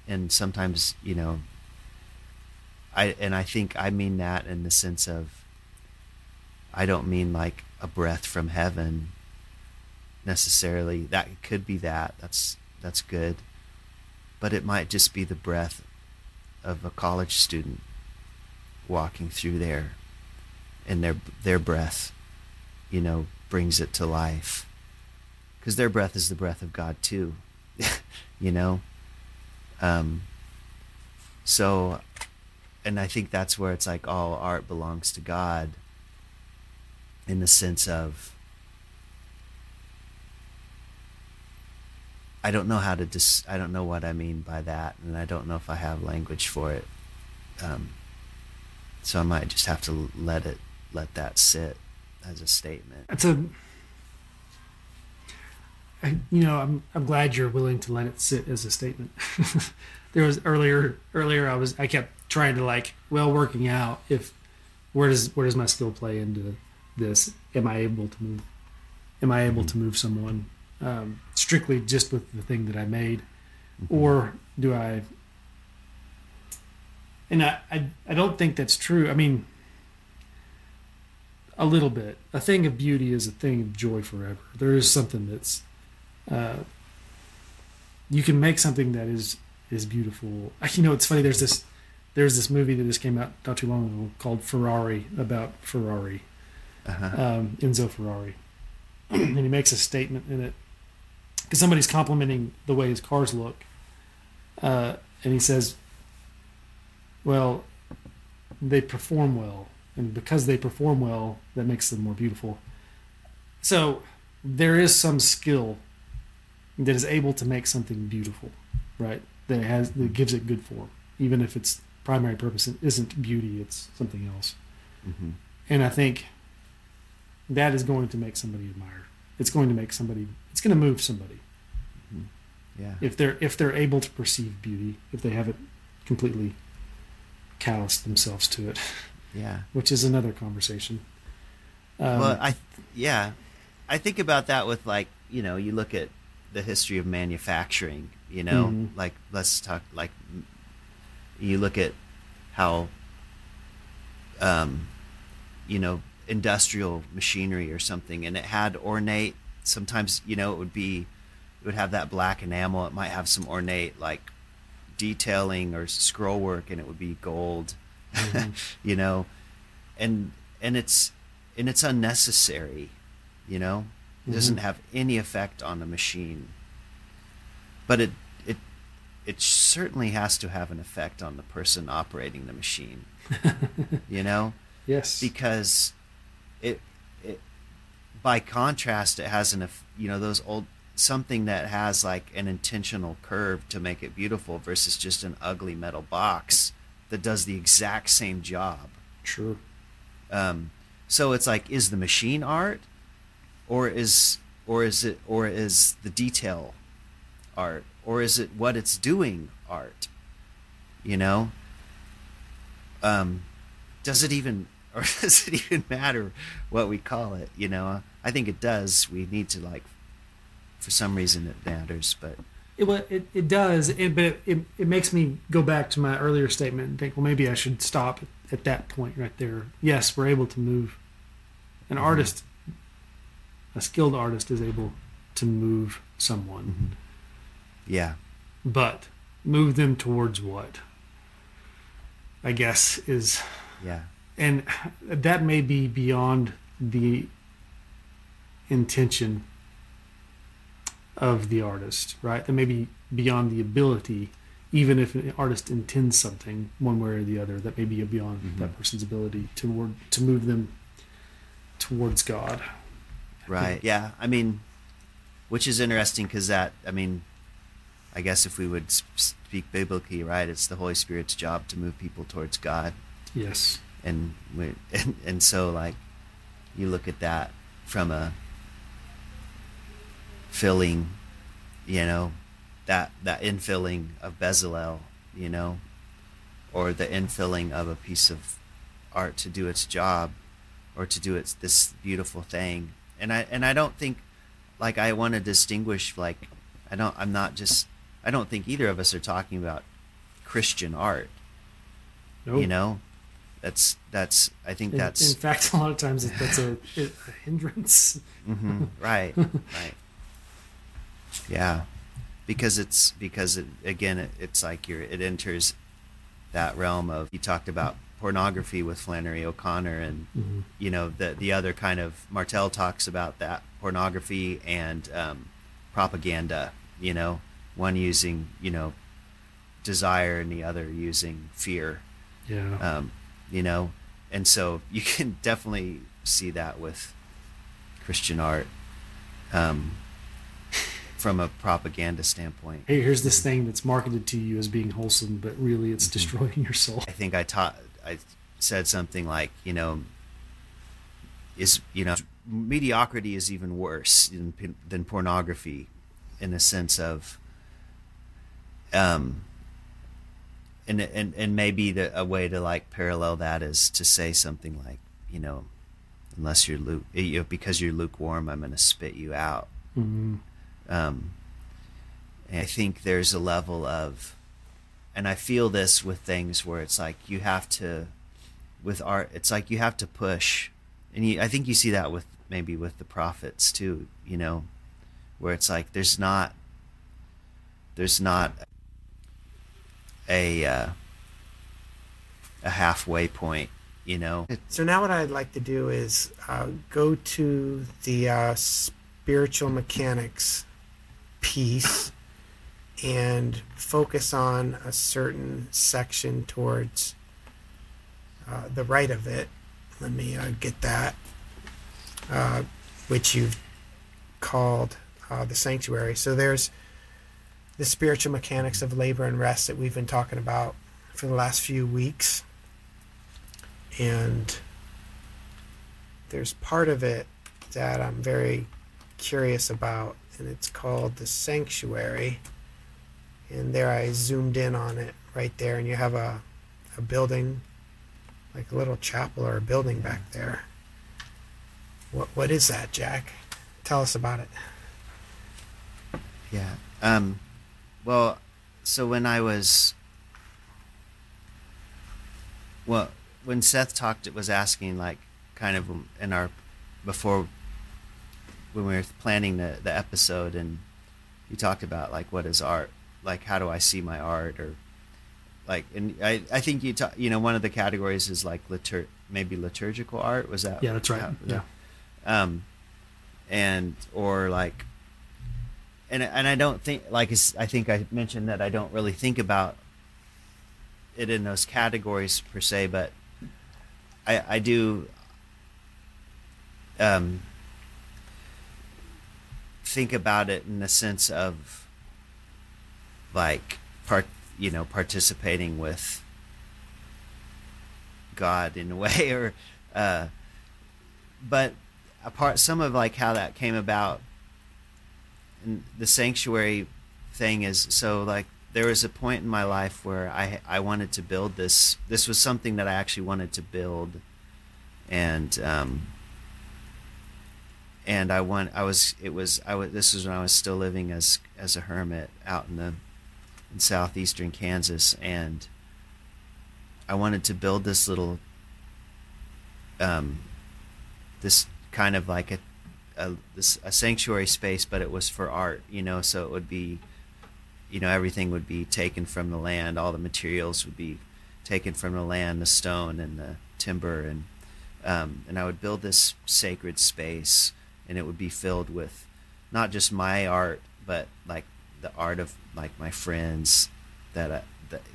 And sometimes, I think I mean that in the sense of, I don't mean like a breath from heaven necessarily. That could be that. That's good. But it might just be the breath of a college student walking through there, and their breath, you know, brings it to life. Because their breath is the breath of God too, you know? So, and I think that's where it's like all art belongs to God, in the sense of, I don't know how to I don't know what I mean by that, and I don't know if I have language for it. So I might just have to let that sit as a statement. That's I'm glad you're willing to let it sit as a statement. There was earlier I kept trying to working out where does my skill play into this? Am I able to move? Am I able to move someone strictly just with the thing that I made, or do I? And I don't think that's true. I mean, a little bit. A thing of beauty is a thing of joy forever. There is something that's you can make something that is beautiful. You know, it's funny. There's this movie that just came out not too long ago called Ferrari, about Ferrari, Enzo Ferrari, and he makes a statement in it because somebody's complimenting the way his cars look, and he says, "Well, they perform well, and because they perform well, that makes them more beautiful." So there is some skill that is able to make something beautiful, right? That gives it good form, even if its primary purpose isn't beauty; it's something else. Mm-hmm. And I think that is going to make somebody admire. It's going to make somebody. It's going to move somebody. Mm-hmm. Yeah. If they're able to perceive beauty, if they haven't completely calloused themselves to it. Yeah. Which is another conversation. I think about that with you look at the history of manufacturing, you know, you look at how, industrial machinery or something, and it had ornate, sometimes, it would have that black enamel. It might have some ornate, detailing or scroll work, and it would be gold. You know, and it's unnecessary, it doesn't have any effect on the machine, but it certainly has to have an effect on the person operating the machine, Yes, because it by contrast, it has those old, something that has an intentional curve to make it beautiful versus just an ugly metal box that does the exact same job. True. So it's is the machine art, or is the detail art, or is it what it's doing art? Does it even matter what we call it? I think it does. We need to for some reason it matters, but. It does, but it makes me go back to my earlier statement and think, well, maybe I should stop at that point right there. Yes, we're able to move. An artist, a skilled artist, is able to move someone. Yeah. But move them towards what? I guess is... Yeah. And that may be beyond the intention of the artist, right? That may be beyond the ability, even if an artist intends something one way or the other, that may be beyond that person's ability to move them towards God. Right. Yeah. I mean, which is interesting because I guess if we would speak biblically, right, it's the Holy Spirit's job to move people towards God. Yes. And so you look at that from a filling, that infilling of Bezalel, or the infilling of a piece of art to do its job, or to do its this beautiful thing. And I don't think I want to distinguish I don't think either of us are talking about Christian art. Nope. You know, that's I think that's. In fact, a lot of times that's a hindrance. Mm-hmm. Right. Right. Yeah, because it's like it enters that realm of, you talked about pornography with Flannery O'Connor, and mm-hmm. you know, the other kind of, Martel talks about that, pornography and propaganda, you know, one using, you know, desire and the other using fear. Yeah. You know, and so you can definitely see that with Christian art from a propaganda standpoint. Hey, here's this thing that's marketed to you as being wholesome, but really it's mm-hmm. destroying your soul. I think I said something like, you know, mediocrity is even worse than pornography, in the sense of, and maybe a way to like parallel that is to say something like, you know, unless because you're lukewarm, I'm going to spit you out. Mm-hmm. And I think there's a level of, and I feel this with things where it's like you have to, with art, it's like you have to push. And I think you see that with maybe with the prophets too, you know, where it's like there's not a halfway point, you know. So now what I'd like to do is go to the spiritual mechanics piece and focus on a certain section towards the right of it. Let me get that, which you've called the sanctuary. So there's the spiritual mechanics of labor and rest that we've been talking about for the last few weeks. And there's part of it that I'm very curious about, and it's called the sanctuary. And there I zoomed in on it right there, and you have a building, like a little chapel or a building back there. What is that, Jack? Tell us about it. Yeah. Well, so when Seth talked, it was asking like kind of in our, before when we were planning the episode, and you talked about like, what is art? Like, how do I see my art? Or like, and I think you know, one of the categories is like maybe liturgical art. Was that? Yeah, that's right. And, or like, and I don't think, like, I think I mentioned that I don't really think about it in those categories per se, but I do, think about it in the sense of like participating with God in a way, or but apart, some of like how that came about, and the sanctuary thing is, so like there was a point in my life where I wanted to build this was something that I actually wanted to build, and this was when I was still living as a hermit out in southeastern Kansas, and I wanted to build this little, this kind of like a sanctuary space, but it was for art, you know. So it would be, you know, everything would be taken from the land, all the materials would be taken from the land, the stone and the timber, and I would build this sacred space. And it would be filled with not just my art, but like the art of like my friends that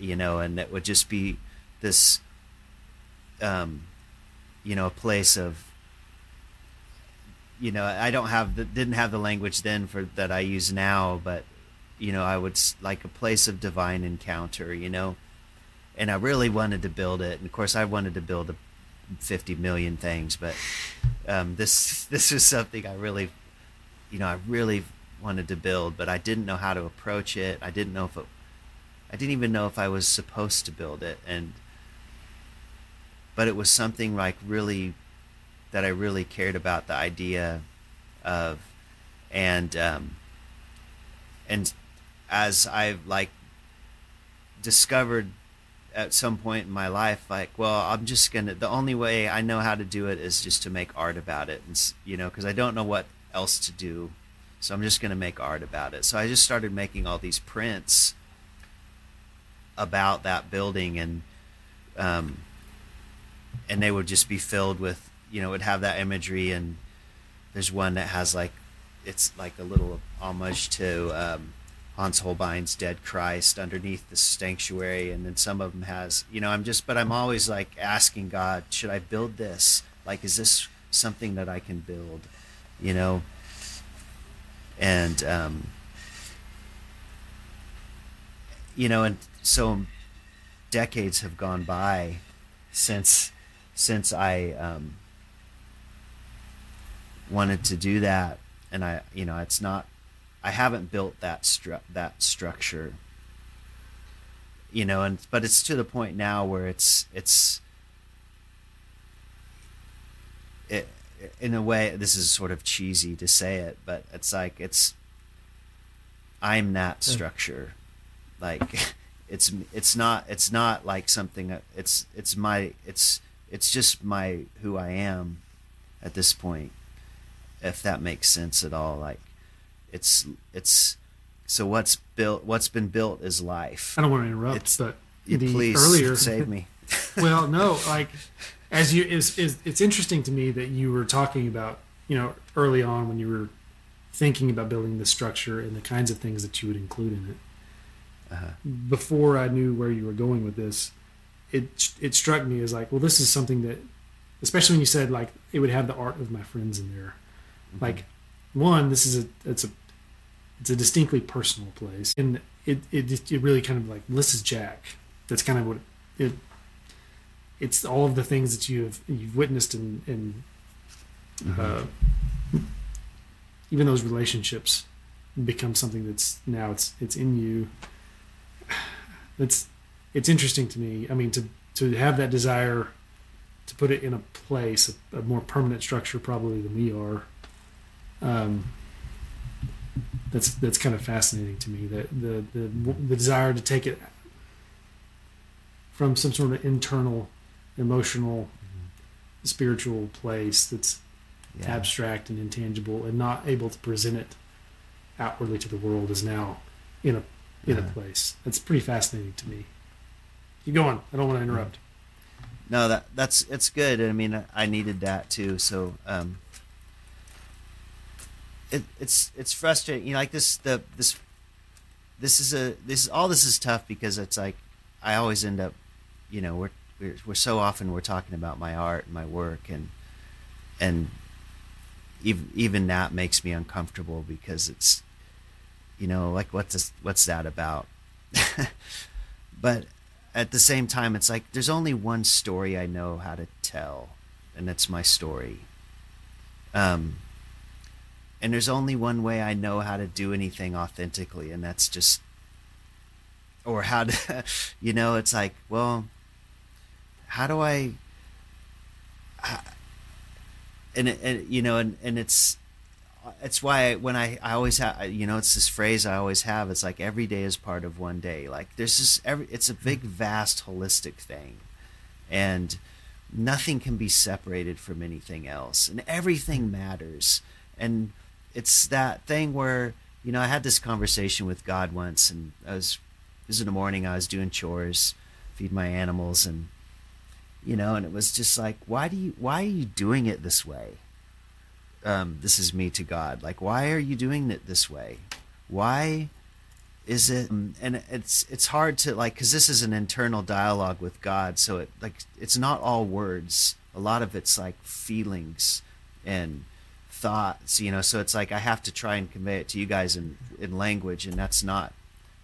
you know, and it would just be this, you know, a place of, you know, I didn't have the language then for that I use now, but, you know, I would like a place of divine encounter, you know, and I really wanted to build it. And of course I wanted to build a 50 million things, but this was something I really wanted to build, but I didn't know how to approach it. I didn't even know if I was supposed to build it, but it was something like really that I really cared about the idea of, and as I've like discovered at some point in my life, like, well, I'm just going to, the only way I know how to do it is just to make art about it. And, you know, because I don't know what else to do. So I'm just going to make art about it. So I just started making all these prints about that building, and they would just be filled with, you know, it would have that imagery. And there's one that has like, it's like a little homage to Hans Holbein's Dead Christ underneath the sanctuary. And then some of them has, you know, but I'm always like asking God, should I build this? Like, is this something that I can build, you know? And, you know, and so decades have gone by since I wanted to do that. And I, you know, it's not, I haven't built that structure, you know, but it's to the point now where it in a way, this is sort of cheesy to say it, but it's like, I'm that structure. Like it's not like something that it's just my, who I am at this point, if that makes sense at all. Like it's so what's been built is life. I don't want to interrupt, but please earlier, save me. Well, no, like as you is it's interesting to me that you were talking about, you know, early on when you were thinking about building this structure and the kinds of things that you would include in it. Uh-huh. Before I knew where you were going with this, it struck me as like, well, this is something that, especially when you said like it would have the art of my friends in there. Mm-hmm. Like, one, this is it's a distinctly personal place, and it really kind of like, this is Jack. That's kind of what it's all of the things that you've witnessed in mm-hmm. Even those relationships become something that's now it's in you. It's interesting to me. I mean, to have that desire to put it in a place, a more permanent structure probably than we are. That's kind of fascinating to me, that the desire to take it from some sort of internal, emotional, mm-hmm. spiritual place that's abstract and intangible and not able to present it outwardly to the world is now in a place. That's pretty fascinating to me. Keep going. I don't want to interrupt. No, that's good. I mean, I needed that too. So, It's frustrating, you know, like this is tough, because it's like I always end up, you know, we're so often we're talking about my art and my work, and even that makes me uncomfortable, because it's, you know, like what's that about? But at the same time, it's like there's only one story I know how to tell, and it's my story. And there's only one way I know how to do anything authentically, and that's just, or how to, you know, it's like, well, how do I and you know, and it's why when I always have, you know, it's this phrase I always have. It's like every day is part of one day. Like there's this, it's a big, vast, holistic thing, and nothing can be separated from anything else, and everything matters. And it's that thing where, you know, I had this conversation with God once, and it was in the morning, I was doing chores, feed my animals, and, you know, and it was just like, why are you doing it this way? This is me to God. Like, why are you doing it this way? Why is it? And it's hard to, like, because this is an internal dialogue with God. So it, like, it's not all words. A lot of it's like feelings and thoughts, you know, so it's like I have to try and convey it to you guys in language, and that's not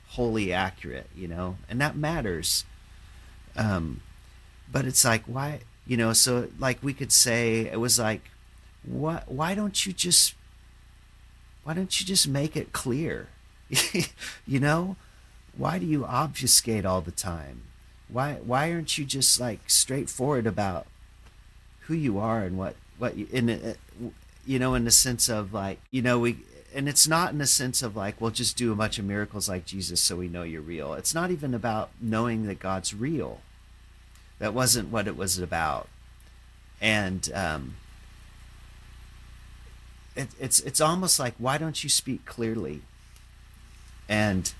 wholly accurate, you know, and that matters. But it's like, why, you know, so like we could say, it was like, what, why don't you just make it clear? You know, why do you obfuscate all the time? Why aren't you just like straightforward about who you are and what you, in the sense of like, you know, we and it's not in the sense of like, well, just do a bunch of miracles like Jesus so we know you're real. It's not even about knowing that God's real. That wasn't what it was about. And it's almost like, why don't you speak clearly? And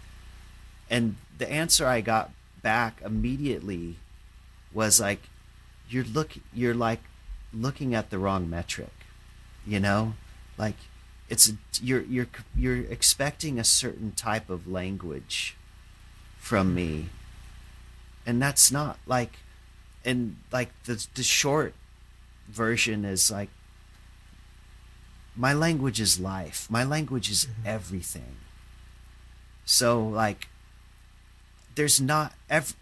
the answer I got back immediately was like, you're looking at the wrong metric, you know, like it's you're expecting a certain type of language from me, and that's not like, and like the short version is like, my language is life, my language is everything. So like, there's not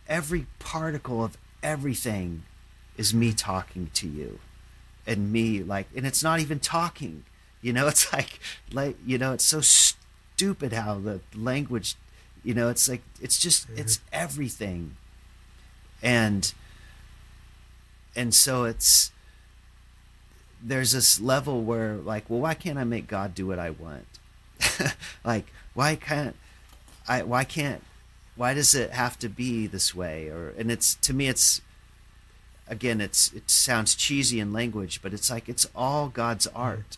every particle of everything is me talking to you, and me like, and it's not even talking, you know, it's like, you know, it's so stupid how the language, you know, it's like, it's just, it's everything. And so it's, there's this level where like, well, why can't I make God do what I want? Like, why does it have to be this way? Or, and it's, to me, it's, again, it sounds cheesy in language, but it's like, it's all God's art.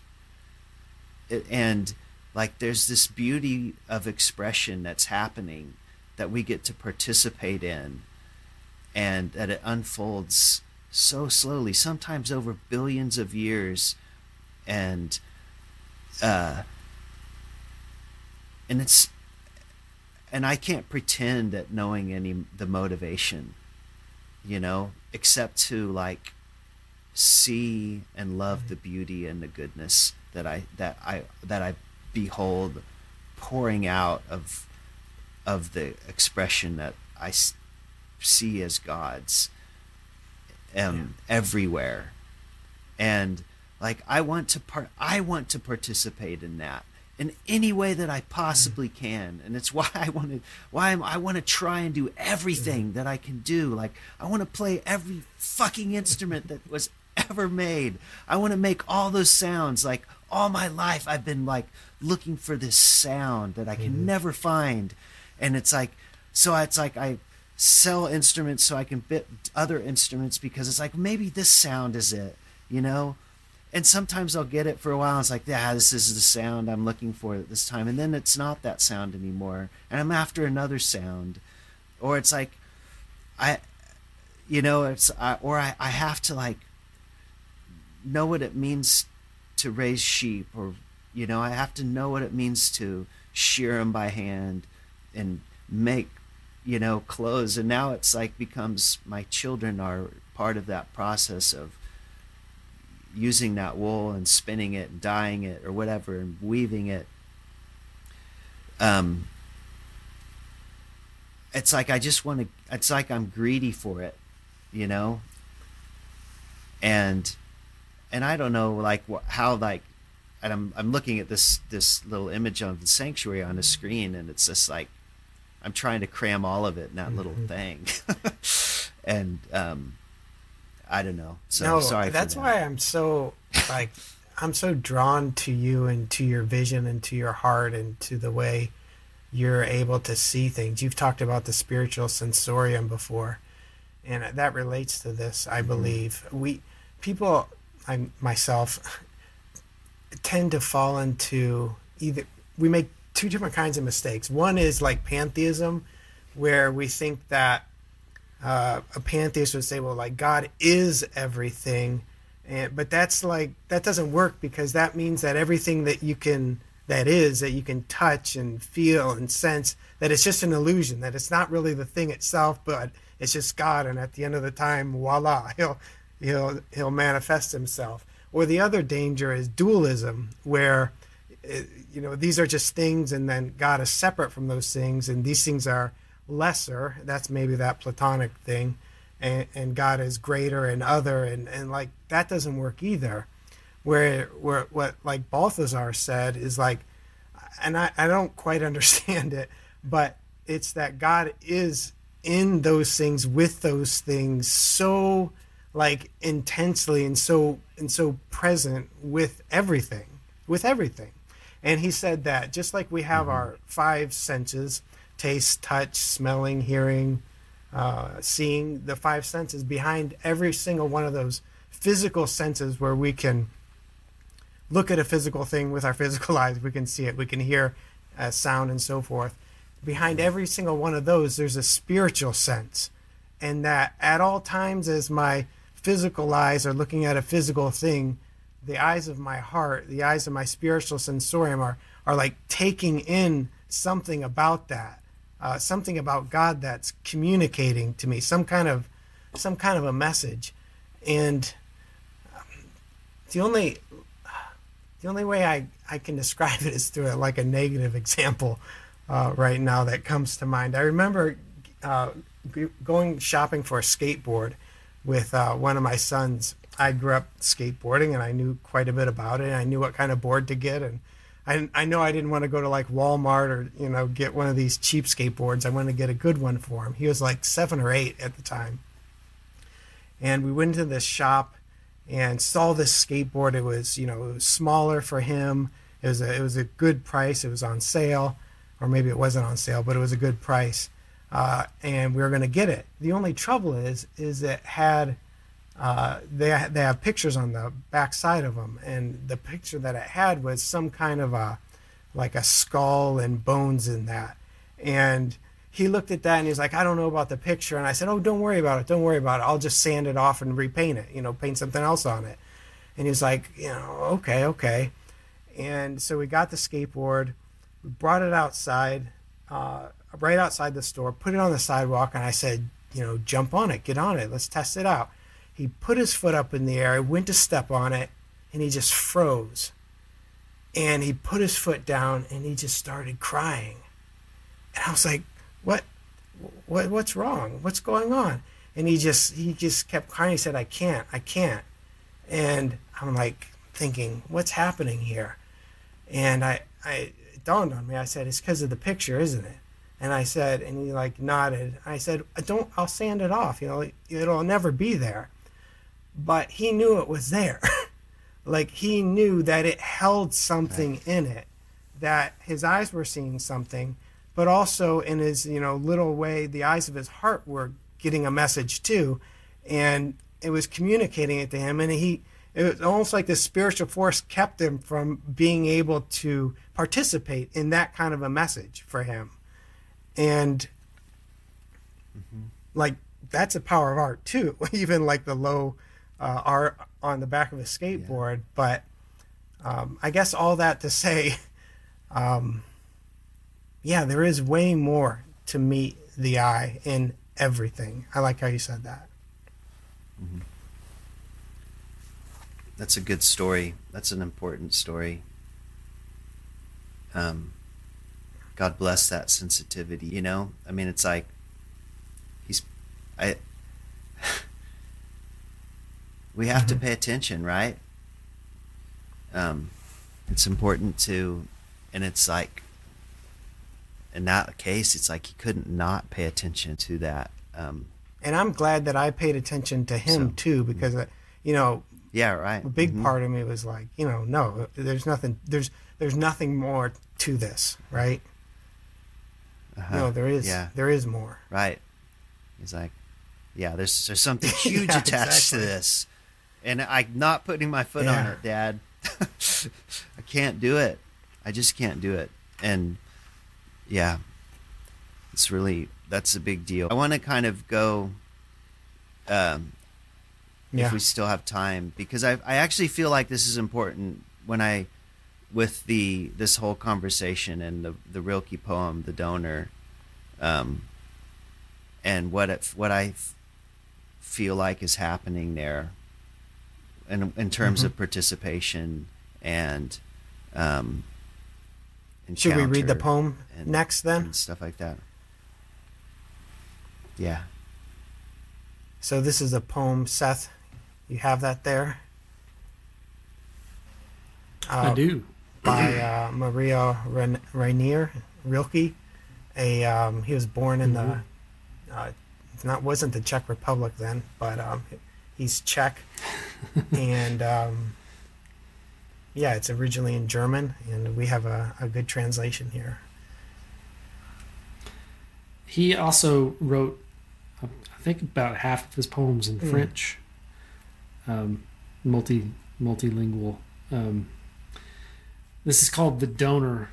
And like, there's this beauty of expression that's happening that we get to participate in, and that it unfolds so slowly, sometimes over billions of years. And it's, and I can't pretend at knowing the motivation, you know, except to like see and love the beauty and the goodness that I behold pouring out of the expression that I see as God's everywhere. And like, I want to participate in that in any way that I possibly can. And it's why I want to try and do everything that I can do. Like, I want to play every fucking instrument that was ever made. I want to make all those sounds. Like, all my life I've been like looking for this sound that I can never find. And it's like, so it's like I sell instruments so I can fit other instruments, because it's like, maybe this sound is it, you know? And sometimes I'll get it for a while. It's like, yeah, this is the sound I'm looking for at this time. And then it's not that sound anymore, and I'm after another sound. Or it's like, I have to like know what it means to raise sheep, or, you know, I have to know what it means to shear them by hand and make, you know, clothes. And now it's like becomes, my children are part of that process of using that wool and spinning it and dyeing it or whatever and weaving it. It's like, I just want to, it's like I'm greedy for it, you know? And I don't know, like how, like, and I'm looking at this little image of the sanctuary on the screen, and it's just like, I'm trying to cram all of it in that little thing. And, I don't know. So no, sorry. That's why I'm so like, I'm so drawn to you and to your vision and to your heart and to the way you're able to see things. You've talked about the spiritual sensorium before, and that relates to this. I believe I myself tend to fall into either, we make two different kinds of mistakes. One is like pantheism, where we think that, a pantheist would say, well, like, God is everything. But that's like, that doesn't work, because that means that everything that you can touch and feel and sense, that it's just an illusion, that it's not really the thing itself, but it's just God. And at the end of the time, voila, he'll manifest himself. Or the other danger is dualism, where, you know, these are just things, and then God is separate from those things, and these things are lesser. That's maybe that Platonic thing, and God is greater and other, and like that doesn't work either. Where what like Balthasar said is like, and I don't quite understand it, but it's that God is in those things, with those things, so like intensely and so present with everything. And he said that just like we have our five senses, taste, touch, smelling, hearing, seeing, the five senses, behind every single one of those physical senses where we can look at a physical thing with our physical eyes, we can see it, we can hear sound and so forth. Behind every single one of those, there's a spiritual sense. And that at all times as my physical eyes are looking at a physical thing, the eyes of my heart, the eyes of my spiritual sensorium are like taking in something about that, something about God that's communicating to me, some kind of a message. And the only way I can describe it is through like a negative example right now that comes to mind. I remember going shopping for a skateboard with one of my sons. I grew up skateboarding and I knew quite a bit about it. And I knew what kind of board to get, and I know I didn't want to go to like Walmart or get one of these cheap skateboards. I wanted to get a good one for him. He was like 7 or 8 at the time, and we went into this shop and saw this skateboard. It was it was smaller for him. It was a good price. It was on sale, or maybe it wasn't on sale, but it was a good price. And we were going to get it. The only trouble is it had they have pictures on the back side of them, and the picture that it had was some kind of a skull and bones in that. And he looked at that and he's like, I don't know about the picture. And I said, oh, don't worry about it. I'll just sand it off and repaint it, paint something else on it. And he's like, okay. And so we got the skateboard, we brought it outside, right outside the store, put it on the sidewalk, and I said, jump on it, get on it, let's test it out. He put his foot up in the air, went to step on it, and he just froze. And he put his foot down and he just started crying. And I was like, what's wrong? What's going on? And he just kept crying. He said, I can't. And I'm like thinking, what's happening here? And it dawned on me. I said, it's because of the picture, isn't it? And I said, and he like nodded. I said, I'll sand it off. It'll never be there. But he knew it was there. Like he knew that it held something in it, that his eyes were seeing something, but also in his, little way, the eyes of his heart were getting a message too. And it was communicating it to him. And it was almost like this spiritual force kept him from being able to participate in that kind of a message for him. And like, that's a power of art too, even like the low art on the back of a skateboard. Yeah. But I guess all that to say, there is way more to meet the eye in everything. I like how you said that. Mm-hmm. That's a good story. That's an important story. God bless that sensitivity, I mean, it's like we have to pay attention, right? It's important to, and it's like, in that case, it's like he couldn't not pay attention to that. And I'm glad that I paid attention to him too, because, yeah, right. A big part of me was like, no, there's nothing more to this, right? Uh-huh. No, there is. Yeah. There is more. Right. He's like, there's something huge attached to this, and I'm not putting my foot on it, Dad. I can't do it. I just can't do it. And it's really, that's a big deal. I want to kind of go, if we still have time, because I actually feel like this is important when with this whole conversation and the Rilke poem, The Donor, and what I feel like is happening there in terms of participation and encounter. Should we read the poem next then? And stuff like that. Yeah. So this is a poem, Seth. You have that there? I do. By Maria Rainier Rilke. He was born in the wasn't the Czech Republic then, but he's Czech, and yeah, it's originally in German, and we have a good translation here. He also wrote, I think, about half of his poems in French, multilingual. This is called The Donor.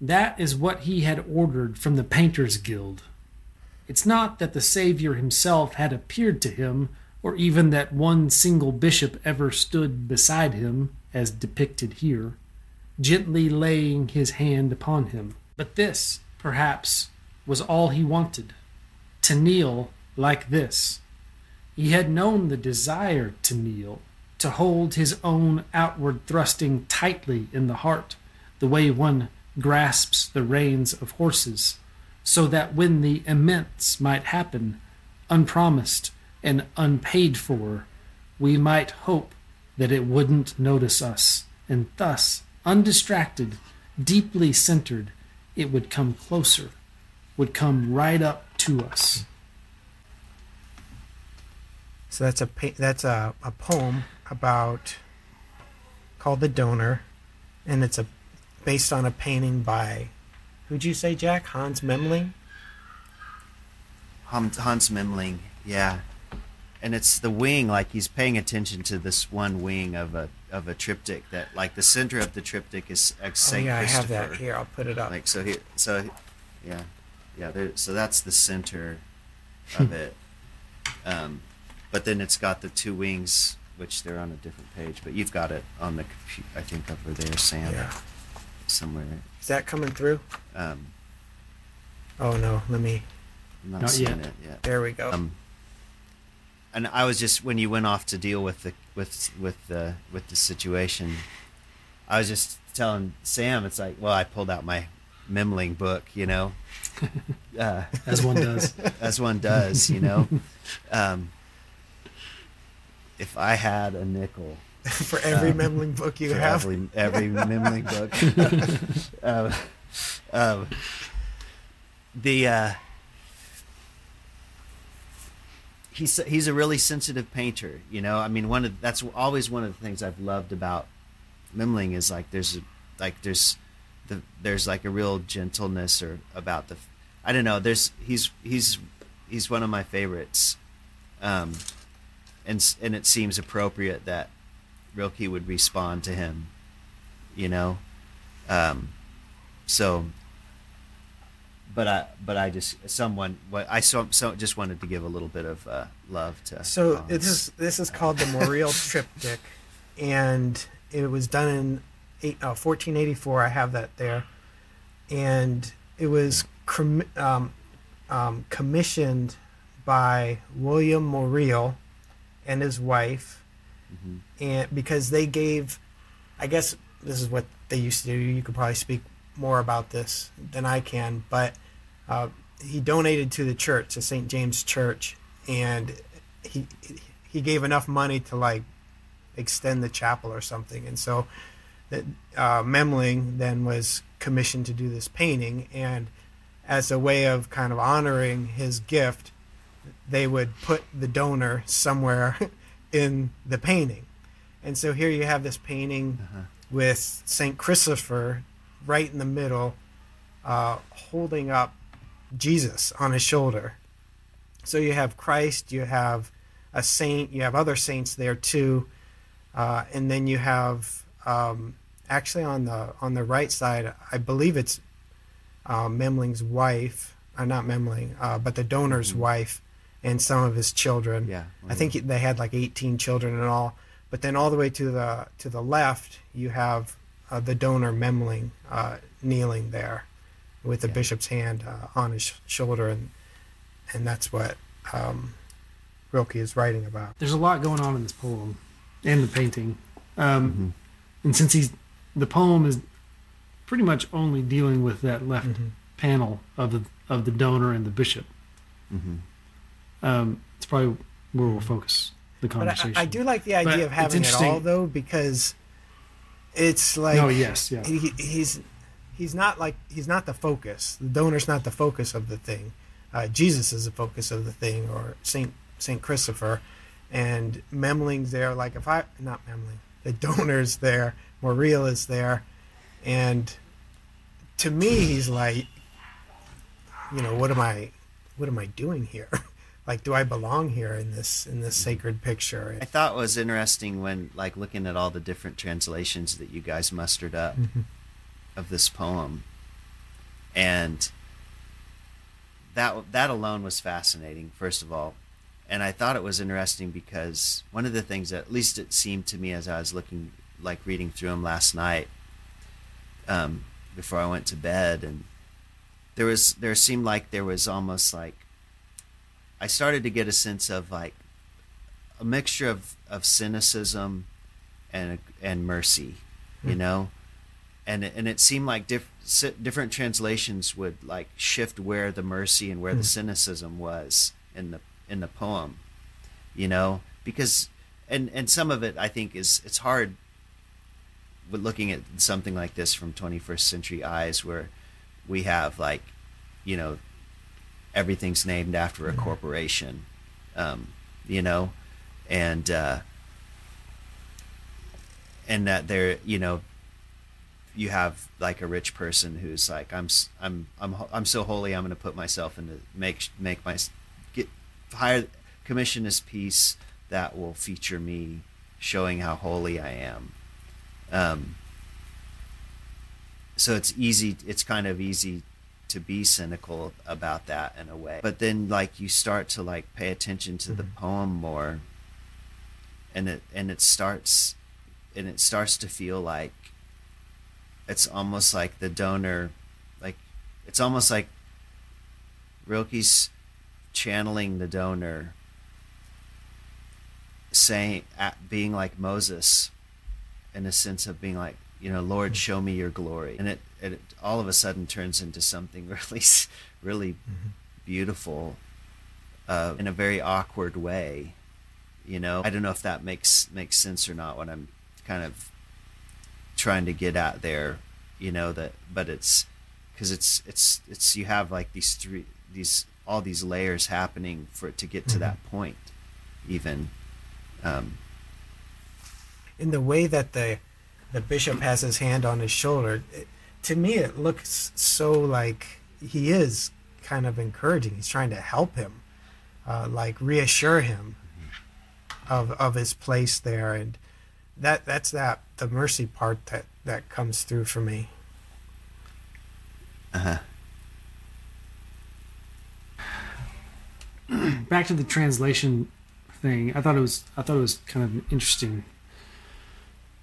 That is what he had ordered from the Painters Guild. It's not that the Savior himself had appeared to him, or even that one single bishop ever stood beside him, as depicted here, gently laying his hand upon him. But this, perhaps, was all he wanted, to kneel like this. He had known the desire to kneel, to hold his own outward thrusting tightly in the heart, the way one grasps the reins of horses, so that when the immense might happen, unpromised and unpaid for, we might hope that it wouldn't notice us, and thus, undistracted, deeply centered, it would come closer, would come right up to us. So that's a poem about, called The Donor, and it's based on a painting by, who'd you say, Jack? Hans Memling? Hans Memling, yeah. And it's the wing, like he's paying attention to this one wing of a triptych, that like the center of the triptych is Saint Christopher. Oh yeah, I have that here. I'll put it up. Like so here, so yeah, yeah. There, so that's the center of it. But then it's got the two wings, which they're on a different page. But you've got it on the computer, I think, over there, Sam. Yeah. Somewhere. Is that coming through? Oh no, let me. I'm not seeing it yet. There we go. And I was just, when you went off to deal with the situation, I was just telling Sam, it's like, well, I pulled out my Memling book, you know, as one does, you know. If I had a nickel for every Memling book you have, every Memling book, He's a really sensitive painter, you know. I mean, that's always one of the things I've loved about Memling is like there's a real gentleness or about the, I don't know. He's one of my favorites, and it seems appropriate that Rilke would respond to him, you know. I just wanted to give a little bit of love to. So this is called the Moreel Triptych, and it was done in 1484. I have that there, and it was commissioned by William Moreel and his wife, and because they gave, I guess this is what they used to do. You could probably speak more about this than I can, but he donated to the church, to St. James Church, and he gave enough money to like extend the chapel or something, and so that Memling then was commissioned to do this painting, and as a way of kind of honoring his gift, they would put the donor somewhere in the painting. And so here you have this painting with St. Christopher right in the middle, holding up Jesus on his shoulder. So you have Christ, you have a saint, you have other saints there too, and then you have actually on the right side, I believe it's Memling's wife, or not Memling, but the donor's wife and some of his children. Yeah, I think they had like 18 children in all. But then all the way to the left, you have the donor Memling kneeling there with the bishop's hand on his shoulder, and that's what Rilke is writing about. There's a lot going on in this poem and the painting, and since the poem is pretty much only dealing with that left panel of the donor and the bishop, it's probably where we'll focus the conversation. But I do like the idea of having it all, though, because it's like he's not the focus. The donor's not the focus of the thing. Jesus is the focus of the thing, or Saint Christopher, and Memling's there, like if I, not Memling, the Donor's there, Moreel is there, and to me he's like, you know, what am I doing here? Like, do I belong here in this sacred picture? I thought it was interesting when, like, looking at all the different translations that you guys mustered up of this poem, and that alone was fascinating, first of all. And I thought it was interesting because one of the things that, at least it seemed to me as I was looking, like reading through them last night, before I went to bed, and there seemed like there was almost like, I started to get a sense of like a mixture of cynicism and mercy, you know, and it seemed like different translations would like shift where the mercy and where the cynicism was in the poem, you know, because and some of it I think is, it's hard with looking at something like this from 21st century eyes where we have like, you know, everything's named after a corporation, you know, and that there, you know, you have like a rich person who's like, I'm so holy, I'm going to put myself in to make my commission this piece that will feature me showing how holy I am. So it's easy. It's kind of easy to be cynical about that in a way, but then like you start to like pay attention to the poem more, and it starts to feel like it's almost like the Donor, like it's almost like Rilke's channeling the Donor, saying, being like Moses, in a sense of being like, you know, Lord, show me your glory, and it all of a sudden turns into something really, really beautiful, in a very awkward way, you know. I don't know if that makes sense or not, what I'm kind of trying to get at there, you know. That, but it's because it's you have like all these layers happening for it to get to that point, even. In the way that the bishop has his hand on his shoulder. To me, it looks so like he is kind of encouraging. He's trying to help him, like reassure him of his place there, and that's the mercy part that comes through for me. Back to the translation thing. I thought it was kind of interesting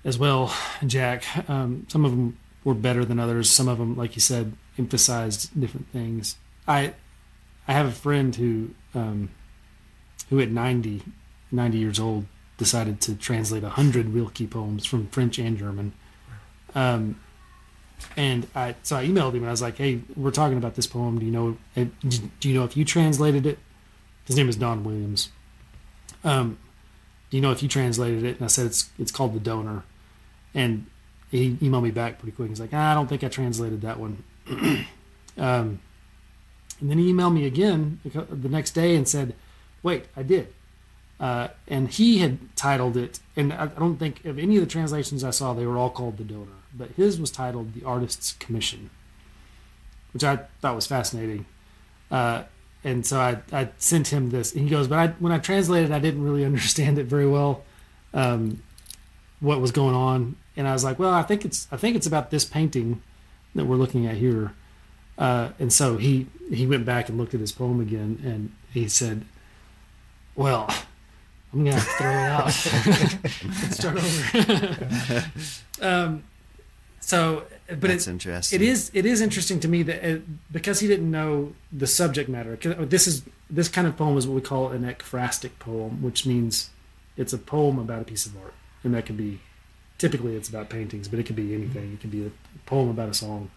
as well, Jack. Some of them were better than others. Some of them, like you said, emphasized different things. I have a friend who at 90 years old decided to translate 100 Rilke poems from French and German. So I emailed him and I was like, "Hey, we're talking about this poem. Do you know if you translated it?" His name is Don Williams. Do you know if you translated it? And I said, "It's called The Donor," and he emailed me back pretty quick. He's like, "I don't think I translated that one." And then he emailed me again the next day and said, "Wait, I did." And he had titled it, and I don't think of any of the translations I saw, they were all called The Donor, but his was titled The Artist's Commission, which I thought was fascinating. And so I sent him this, and he goes, when I translated, I didn't really understand it very well, what was going on. And I was like, well, I think it's about this painting that we're looking at here. And so he went back and looked at his poem again, and he said, well, I'm going to have to throw it out and start over. But it's interesting. It is interesting to me that because he didn't know the subject matter, this kind of poem is what we call an ekphrastic poem, which means it's a poem about a piece of art, and that can be, typically it's about paintings, but it could be anything. It could be a poem about a song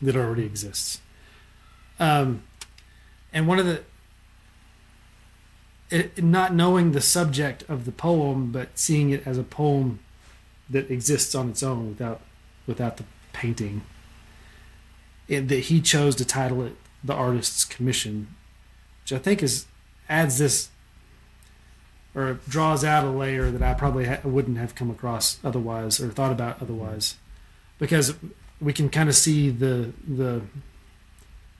that already exists. And one of the... not knowing the subject of the poem, but seeing it as a poem that exists on its own without the painting, and that he chose to title it The Artist's Commission, which I think adds this or draws out a layer that I probably wouldn't have come across otherwise or thought about otherwise, because we can kind of see the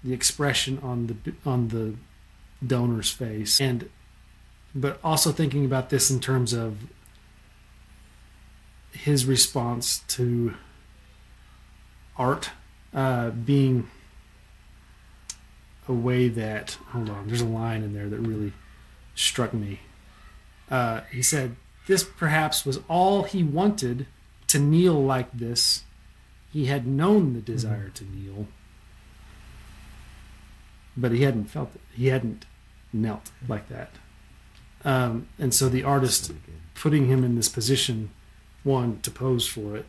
expression on the donor's face, but also thinking about this in terms of his response to art being a way that, hold on, there's a line in there that really struck me. He said, "This perhaps was all he wanted, to kneel like this. He had known the desire to kneel, but he hadn't felt it. He hadn't knelt like that." And so the artist putting him in this position, one, to pose for it,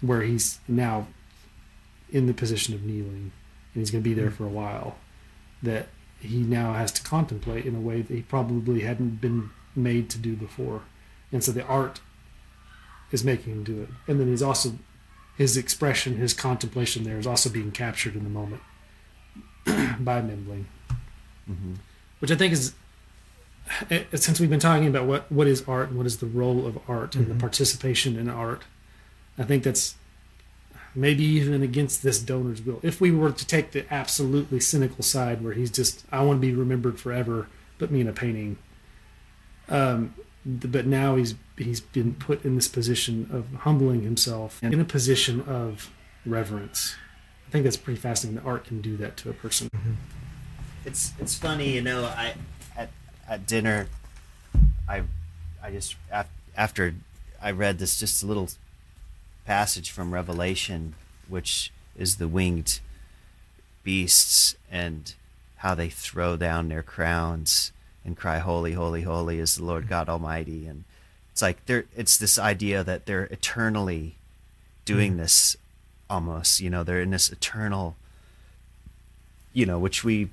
where he's now in the position of kneeling, and he's going to be there for a while, that he now has to contemplate in a way that he probably hadn't been made to do before. And so the art is making him do it. And then he's also, his expression, his contemplation there is also being captured in the moment by Memling. Mm-hmm. Which I think is, since we've been talking about what is art and what is the role of art and mm-hmm. the participation in art, I think that's maybe even against this donor's will. If we were to take the absolutely cynical side where he's just, I want to be remembered forever, put me in a painting. But now he's been put in this position of humbling himself and in a position of reverence. I think that's pretty fascinating that art can do that to a person. Mm-hmm. It's funny, you know, I at dinner, I just, after I read this just a little passage from Revelation, which is the winged beasts and how they throw down their crowns and cry, "Holy, holy, holy is the Lord God Almighty." And it's like, it's this idea that they're eternally doing mm-hmm. this almost, you know, they're in this eternal, you know, which we,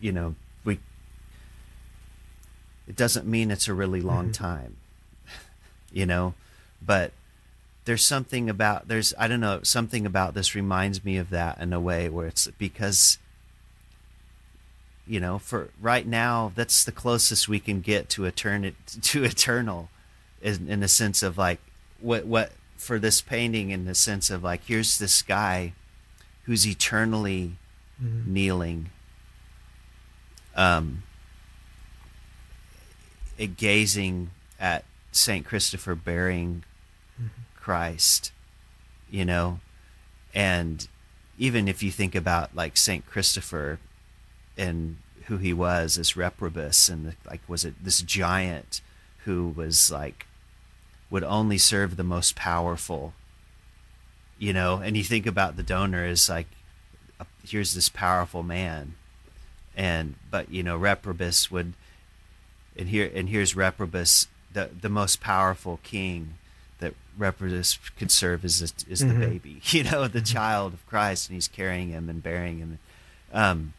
you know, it doesn't mean it's a really long mm-hmm. time, you know, but there's something about, I don't know, something about this reminds me of that in a way where it's because, you know, for right now, that's the closest we can get to eternal in the sense of like what for this painting, in the sense of like, here's this guy who's eternally mm-hmm. kneeling, gazing at Saint Christopher bearing mm-hmm. Christ, you know. And even if you think about like Saint Christopher and who he was as Reprobus, and was it this giant who was like would only serve the most powerful, you know. And you think about the donor as like, here's this powerful man, but you know, Reprobus would. And here's Reprobus, the most powerful king that Reprobus could serve is mm-hmm. the baby, you know, the child of Christ, and he's carrying him and bearing him,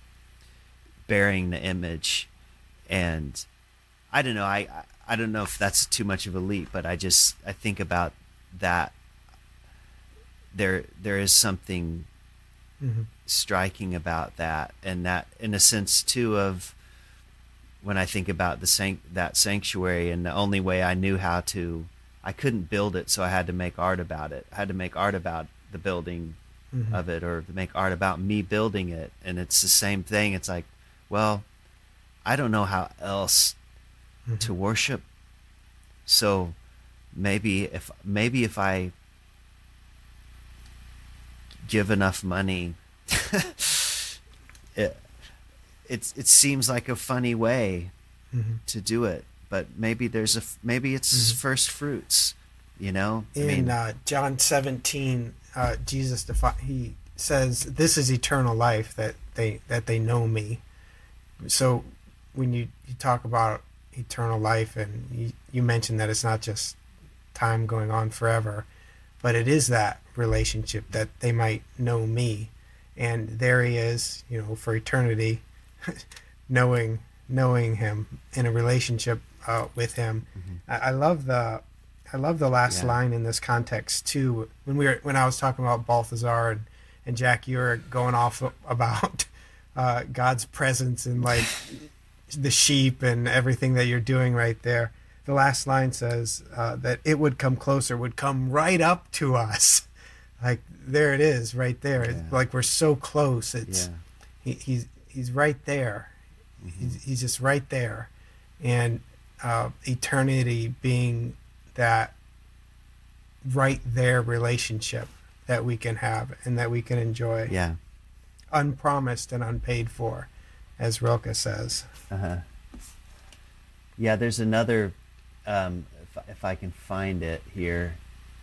bearing the image. And I don't know, I don't know if that's too much of a leap, but I think about that. There is something mm-hmm. striking about that, and that in a sense too of. When I think about that sanctuary, and the only way I knew how to, I couldn't build it, so I had to make art about it. I had to make art about the building mm-hmm. of it, or make art about me building it. And it's the same thing. It's like, well, I don't know how else mm-hmm. to worship. So maybe if I give enough money, It seems like a funny way mm-hmm. to do it, but maybe it's mm-hmm. first fruits, you know. John 17, Jesus he says, "This is eternal life, that they know me." So when you talk about eternal life, and you mention that it's not just time going on forever, but it is that relationship that they might know me, and there he is, you know, for eternity. knowing him in a relationship with him. Mm-hmm. I love the last line in this context too. When I was talking about Balthasar and Jack, you were going off about God's presence and like the sheep and everything that you're doing right there. The last line says that it would come closer, would come right up to us. Like, there it is right there. Yeah. It's like we're so close. It's he's right there. Mm-hmm. He's just right there. And eternity being that right there relationship that we can have and that we can enjoy. Yeah. Unpromised and unpaid for, as Rilke says. Uh-huh. Yeah, there's another, if I can find it here,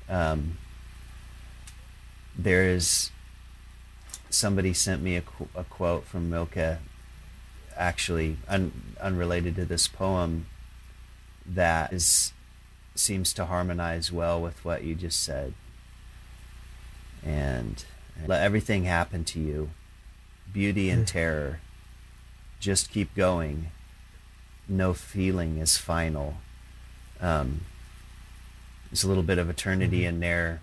there is, somebody sent me a quote from Rilke, actually unrelated to this poem, that seems to harmonize well with what you just said. And let everything happen to you, beauty and terror. Just keep going. No feeling is final. There's a little bit of eternity in there.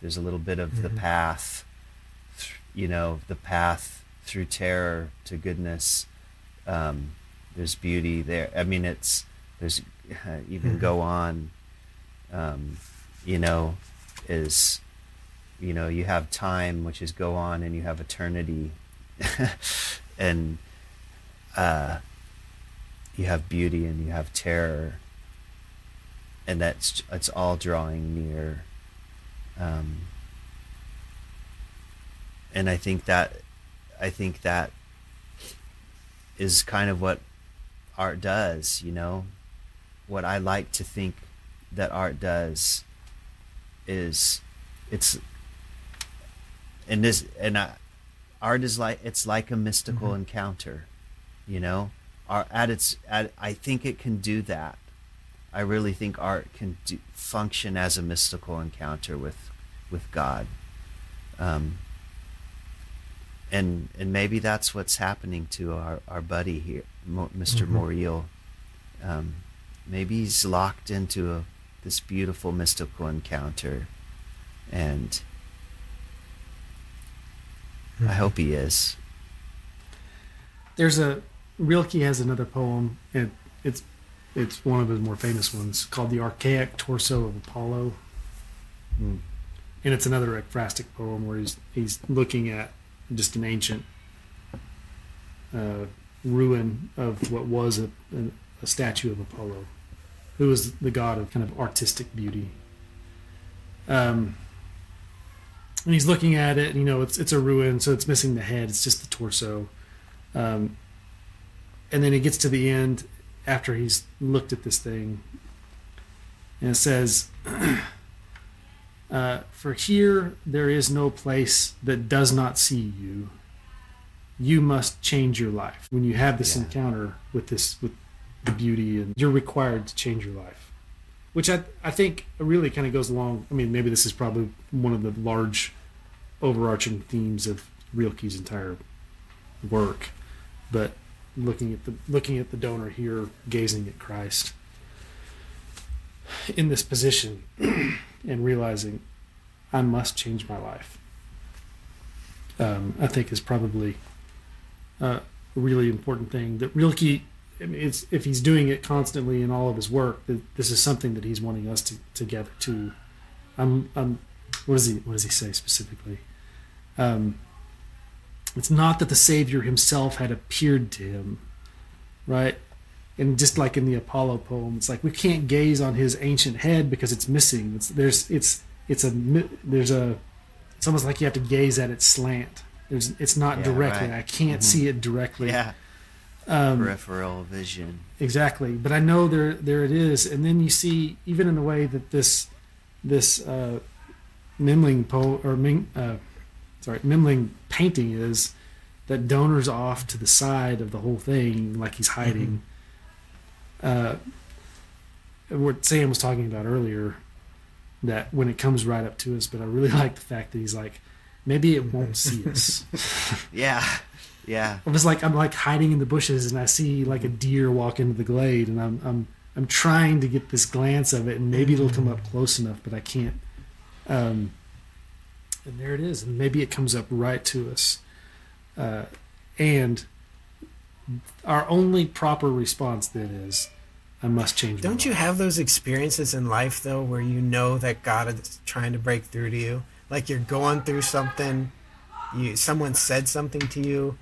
There's a little bit of the path, the path through terror to goodness. There's beauty there. I mean, there's even go on, is, you have time, which is go on, and you have eternity and, you have beauty and you have terror, and it's all drawing near. And I think that is kind of what art does, What I like to think that art does is art is like, it's like a mystical encounter, I think it can do that. I really think art can function as a mystical encounter with God, and maybe that's what's happening to our buddy here, Mr. Moreel. Maybe he's locked into this beautiful mystical encounter, and I hope he is. There's Rilke has another poem, and it's one of his more famous ones, called The Archaic Torso of Apollo. And it's another ekphrastic poem where he's looking at just an ancient ruin of what was a statue of Apollo, who was the god of kind of artistic beauty. And he's looking at it, and it's a ruin, so it's missing the head, it's just the torso. And then he gets to the end, after he's looked at this thing, and it says, for here there is no place that does not see you. You must change your life. When you have this encounter with the beauty, and you're required to change your life, which I think really kind of goes along. I mean, maybe this is probably one of the large overarching themes of Rilke's entire work, but looking at the donor here, gazing at Christ in this position and realizing I must change my life, I think is probably a really important thing that Rilke, if he's doing it constantly in all of his work, that this is something that he's wanting us to gather to. What does he say specifically? It's not that the Savior himself had appeared to him, right? And just like in the Apollo poem, it's like we can't gaze on his ancient head because it's missing. It's almost like you have to gaze at it slant. It's not directly. Right. I can't see it directly. Yeah. Peripheral vision. Exactly. But I know there it is. And then you see, even in the way that this Memling poem Memling painting is, that donor's off to the side of the whole thing, like he's hiding. What Sam was talking about earlier, that when it comes right up to us, but I really like the fact that he's like, maybe it won't see us. Yeah. I'm like hiding in the bushes, and I see like a deer walk into the glade, and I'm trying to get this glance of it, and maybe it'll come up close enough, but I can't. And there it is, and maybe it comes up right to us, and our only proper response then is, I must change my life. Don't you have those experiences in life, though, where you know that God is trying to break through to you? Like you're going through something, someone said something to you,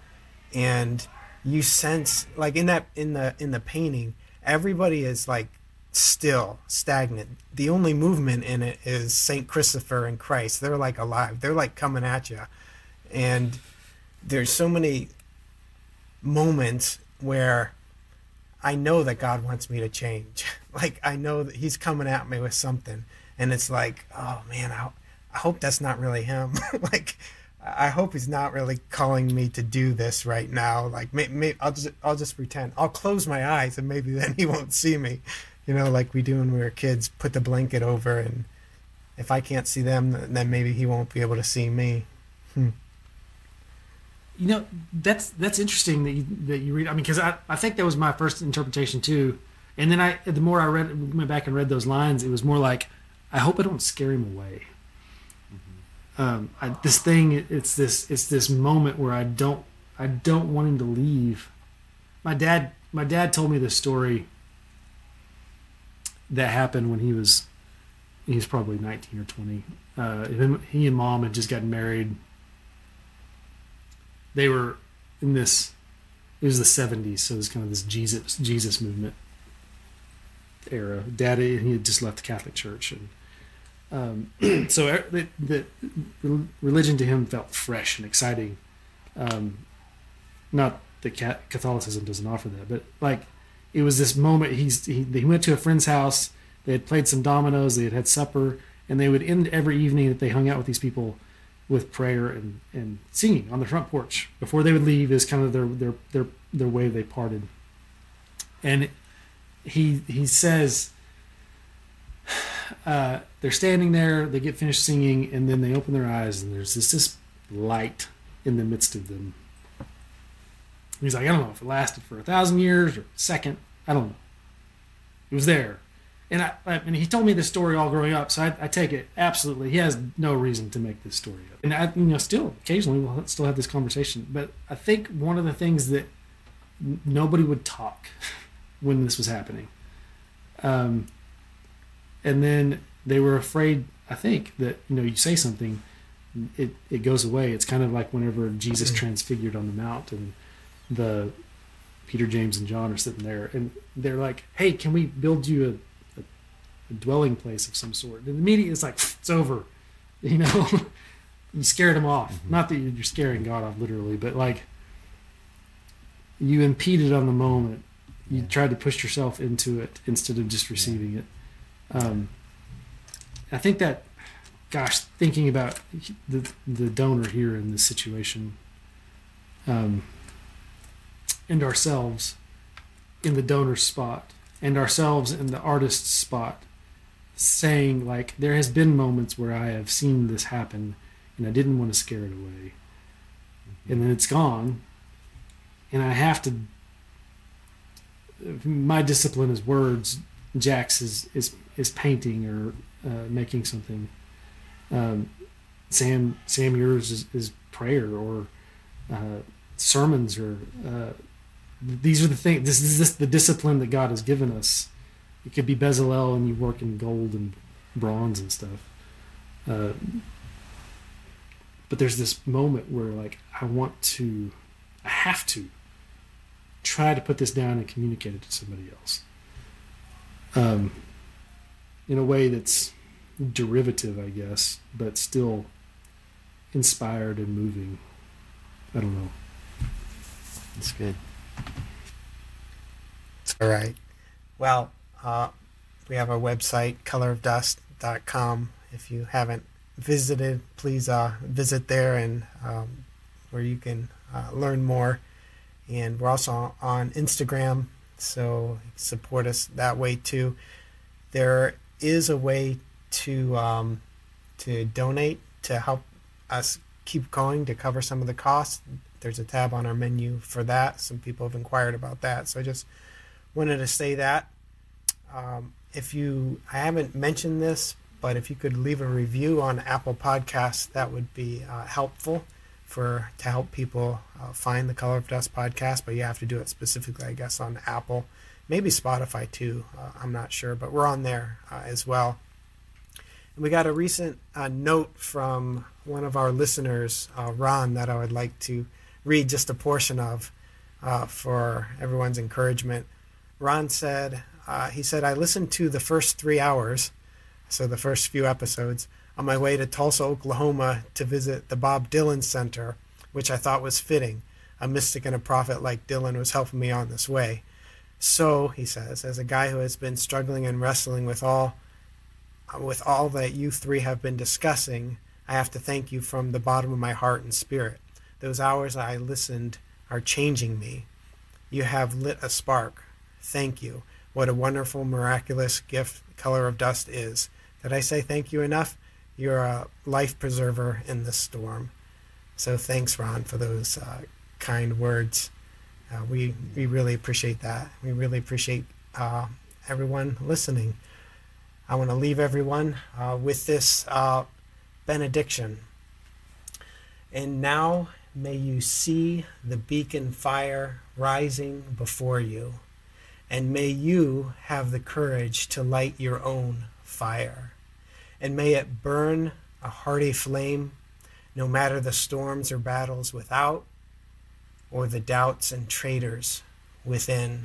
and you sense, like in the painting, everybody is like still, stagnant. The only movement in it is Saint Christopher and Christ. They're like alive. They're like coming at you. And there's so many moments where I know that God wants me to change. Like I know that he's coming at me with something, and it's like, oh man, I hope that's not really him. Like I hope he's not really calling me to do this right now. Like I'll just pretend. I'll close my eyes and maybe then he won't see me. You know, like we do when we were kids, put the blanket over, and if I can't see them, then maybe he won't be able to see me. You know, that's interesting that you read. I mean, because I think that was my first interpretation too. And then the more I went back and read those lines, it was more like, I hope I don't scare him away. Mm-hmm. It's this moment where I don't want him to leave. My dad told me this story that happened when he was probably 19 or 20. He and mom had just gotten married. They were in this, it was the 70s, so it was kind of this Jesus movement era. Dad, he had just left the Catholic Church. And so the religion to him felt fresh and exciting. Not that Catholicism doesn't offer that, but like it was this moment. He went to a friend's house. They had played some dominoes. They had had supper. And they would end every evening that they hung out with these people with prayer and singing on the front porch before they would leave, is kind of their way they parted. And he says, they're standing there, they get finished singing, and then they open their eyes and there's this light in the midst of them. And he's like, I don't know if it lasted for 1,000 years or a second. I don't know. It was there. And I mean, he told me this story all growing up, so I take it absolutely. He has no reason to make this story up. And still occasionally we'll still have this conversation. But I think one of the things that nobody would talk when this was happening, and then they were afraid. I think that you say something, it goes away. It's kind of like whenever Jesus transfigured on the mount, and the Peter, James, and John are sitting there, and they're like, "Hey, can we build you a dwelling place of some sort?" And the media is like, it's over, you scared him off. Mm-hmm. Not that you're scaring God off literally, but like you impeded on the moment. You tried to push yourself into it instead of just receiving it. I think that, gosh, thinking about the donor here in this situation, and ourselves in the donor's spot, and ourselves in the artist's spot, saying like, there has been moments where I have seen this happen and I didn't want to scare it away. Mm-hmm. And then it's gone, and I have to, my discipline is words, Jack's is painting or making something, Sam yours is prayer or sermons or these are the things. This is the discipline that God has given us. It could be Bezalel, and you work in gold and bronze and stuff. But there's this moment where, like, I have to try to put this down and communicate it to somebody else. In a way that's derivative, I guess, but still inspired and moving. I don't know. That's good. All right. Well, we have our website, colorofdust.com. If you haven't visited, please visit there, and where you can learn more. And we're also on Instagram, so support us that way too. There is a way to donate to help us keep going, to cover some of the costs. There's a tab on our menu for that. Some people have inquired about that, so I just wanted to say that. I haven't mentioned this, but if you could leave a review on Apple Podcasts, that would be helpful. to help people find the Color of Dust podcast, but you have to do it specifically, I guess, on Apple, maybe Spotify too. I'm not sure, but we're on there as well. And we got a recent note from one of our listeners, Ron, that I would like to read just a portion of for everyone's encouragement. Ron said, I listened to the first 3 hours, so the first few episodes, on my way to Tulsa, Oklahoma to visit the Bob Dylan Center, which I thought was fitting. A mystic and a prophet like Dylan was helping me on this way. So, he says, as a guy who has been struggling and wrestling with all that you three have been discussing, I have to thank you from the bottom of my heart and spirit. Those hours I listened are changing me. You have lit a spark. Thank you. What a wonderful, miraculous gift Color of Dust is. Did I say thank you enough? You're a life preserver in this storm. So thanks, Ron, for those kind words. We really appreciate that. We really appreciate everyone listening. I want to leave everyone with this benediction. And now may you see the beacon fire rising before you, and may you have the courage to light your own fire. And may it burn a hearty flame, no matter the storms or battles without, or the doubts and traitors within.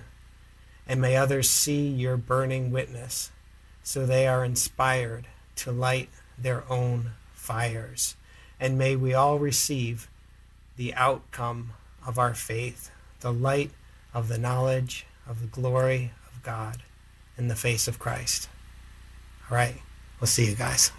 And may others see your burning witness, so they are inspired to light their own fires. And may we all receive the outcome of our faith, the light of the knowledge of the glory of God in the face of Christ. All right. We'll see you guys.